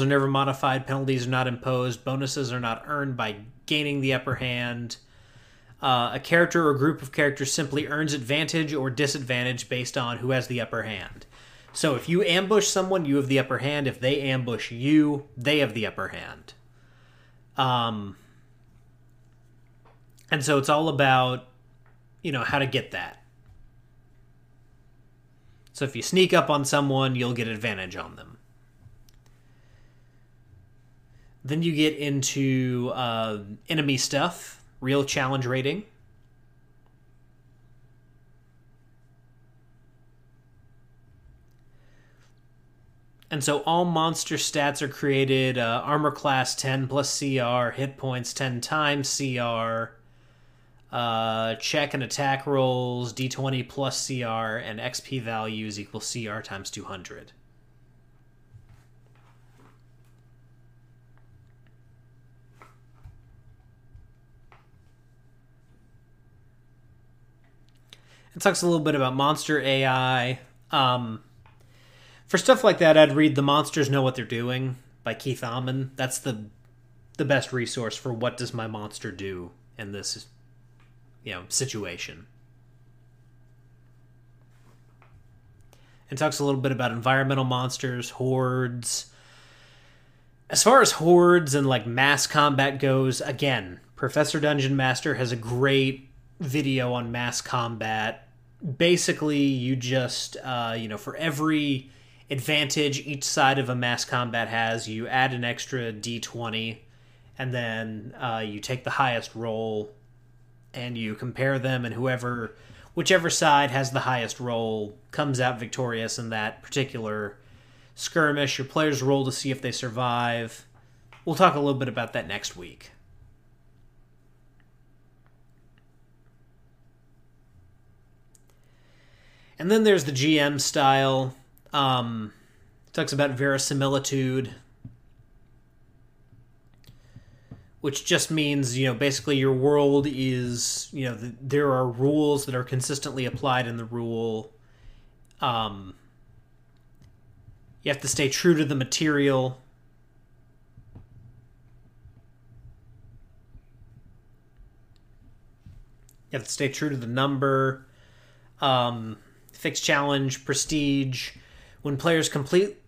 are never modified, penalties are not imposed, bonuses are not earned by gaining the upper hand. A character or group of characters simply earns advantage or disadvantage based on who has the upper hand. So if you ambush someone, you have the upper hand. If they ambush you, they have the upper hand. And so it's all about, you know, how to get that. So if you sneak up on someone, you'll get advantage on them. Then you get into enemy stuff, real challenge rating. And so all monster stats are created, armor class 10 plus CR, hit points 10 times CR, check and attack rolls, D20 plus CR, and XP values equal CR times 200. It talks a little bit about monster AI. For stuff like that, I'd read The Monsters Know What They're Doing by Keith Amann. That's the best resource for what does my monster do in this, you know, situation. It talks a little bit about environmental monsters, hordes. As far as hordes and like mass combat goes, again, Professor Dungeon Master has a great video on mass combat. Basically, you just, you know, for every advantage each side of a mass combat has, you add an extra D20, and then you take the highest roll, and you compare them, and whoever, whichever side has the highest roll comes out victorious in that particular skirmish. Your players roll to see if they survive. We'll talk a little bit about that next week. And then there's the GM style. It talks about verisimilitude, which just means, you know, basically your world is, you know, there are rules that are consistently applied in the rule. You have to stay true to the material. You have to stay true to the number. Fixed challenge, prestige. When players complete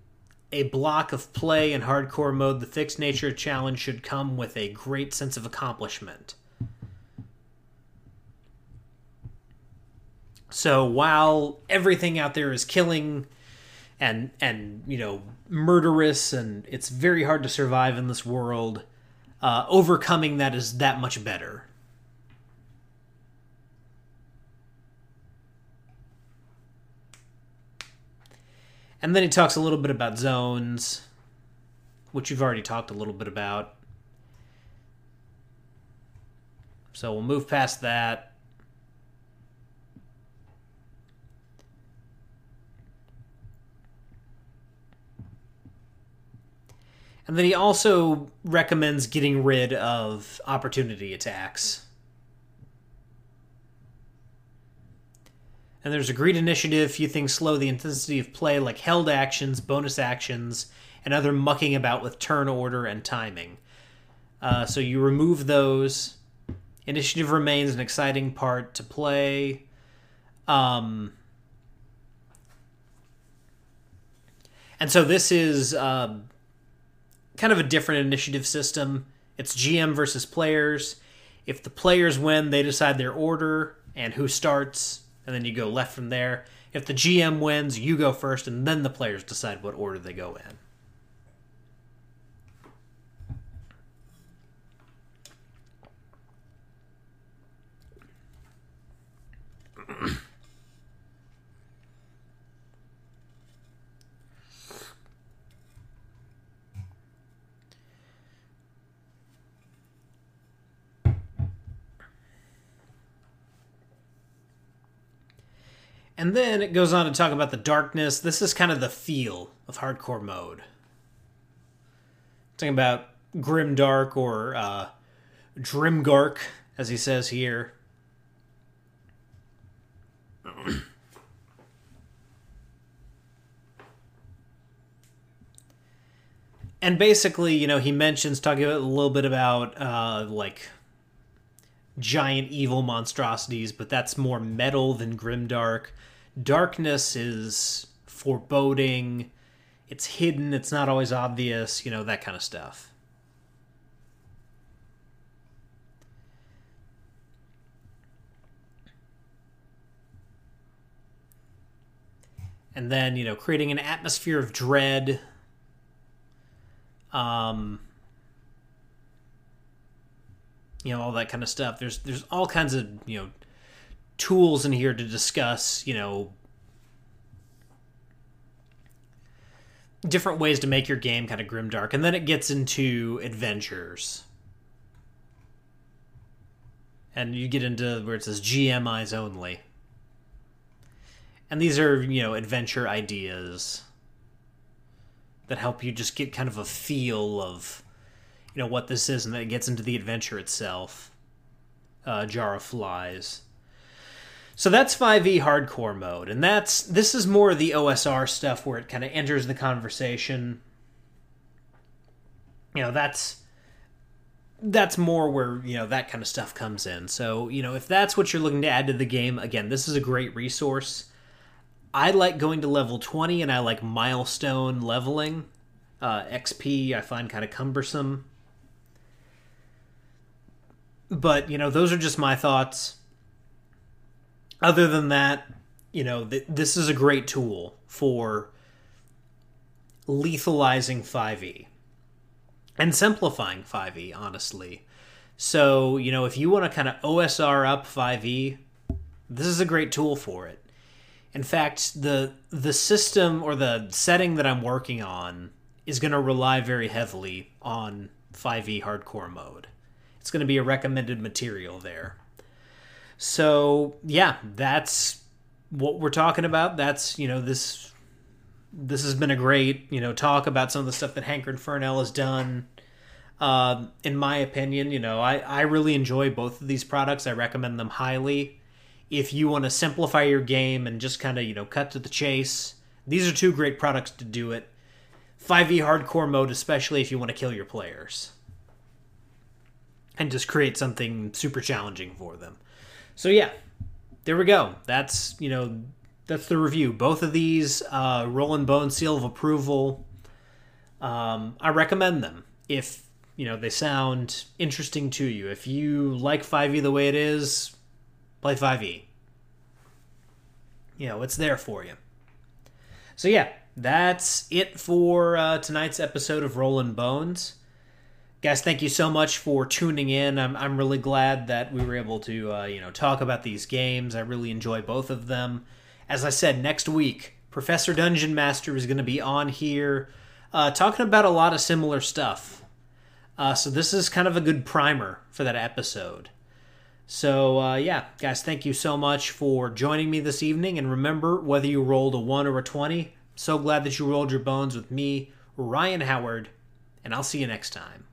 a block of play in hardcore mode, the fixed nature of challenge should come with a great sense of accomplishment. So while everything out there is killing and you know, murderous, and it's very hard to survive in this world, overcoming that is that much better. And then he talks a little bit about zones, which you've already talked a little bit about. So we'll move past that. And then he also recommends getting rid of opportunity attacks. And there's a greed initiative, few things slow the intensity of play, like held actions, bonus actions, and other mucking about with turn order and timing. So you remove those. Initiative remains an exciting part to play. And so this is kind of a different initiative system. It's GM versus players. If the players win, they decide their order and who starts, and then you go left from there. If the GM wins, you go first, and then the players decide what order they go in. And then it goes on to talk about the darkness. This is kind of the feel of hardcore mode. Talking about grimdark or Drimgark, as he says here. And basically, you know, he mentions talking a little bit about like giant evil monstrosities, but that's more metal than grimdark. Darkness is foreboding, it's hidden, it's not always obvious, you know, that kind of stuff. And then, you know, creating an atmosphere of dread. You know, all that kind of stuff. There's all kinds of, you know, tools in here to discuss, you know, different ways to make your game kind of grimdark. And then it gets into adventures. And you get into where it says GMIs only. And these are, you know, adventure ideas that help you just get kind of a feel of, you know, what this is, and then it gets into the adventure itself. Jar of Flies. So that's 5e hardcore mode, and this is more of the OSR stuff where it kind of enters the conversation. You know, that's more where, you know, that kind of stuff comes in. So, you know, if that's what you're looking to add to the game, again, this is a great resource. I like going to level 20, and I like milestone leveling. XP I find kind of cumbersome. But, you know, those are just my thoughts. Other than that, you know, this is a great tool for lethalizing 5e. And simplifying 5e, honestly. So, you know, if you want to kind of OSR up 5e, this is a great tool for it. In fact, the system or the setting that I'm working on is going to rely very heavily on 5e hardcore mode. It's going to be a recommended material there. So, yeah, that's what we're talking about. That's, you know, this has been a great, you know, talk about some of the stuff that Hankerin Ferrell has done. In my opinion, you know, I really enjoy both of these products. I recommend them highly. If you want to simplify your game and just kind of, you know, cut to the chase, these are two great products to do it. 5e hardcore mode, especially if you want to kill your players and just create something super challenging for them. So yeah, there we go. That's, you know, that's the review. Both of these, Rolling Bone seal of approval. I recommend them if, you know, they sound interesting to you. If you like 5e the way it is, play 5e. You know, it's there for you. So yeah. That's it for tonight's episode of Rollin' Bones. Guys, thank you so much for tuning in. I'm really glad that we were able to, you know, talk about these games. I really enjoy both of them. As I said, next week, Professor Dungeon Master is going to be on here talking about a lot of similar stuff. So this is kind of a good primer for that episode. So, yeah, guys, thank you so much for joining me this evening. And remember, whether you rolled a 1 or a 20... So glad that you rolled your bones with me, Ryan Howard, and I'll see you next time.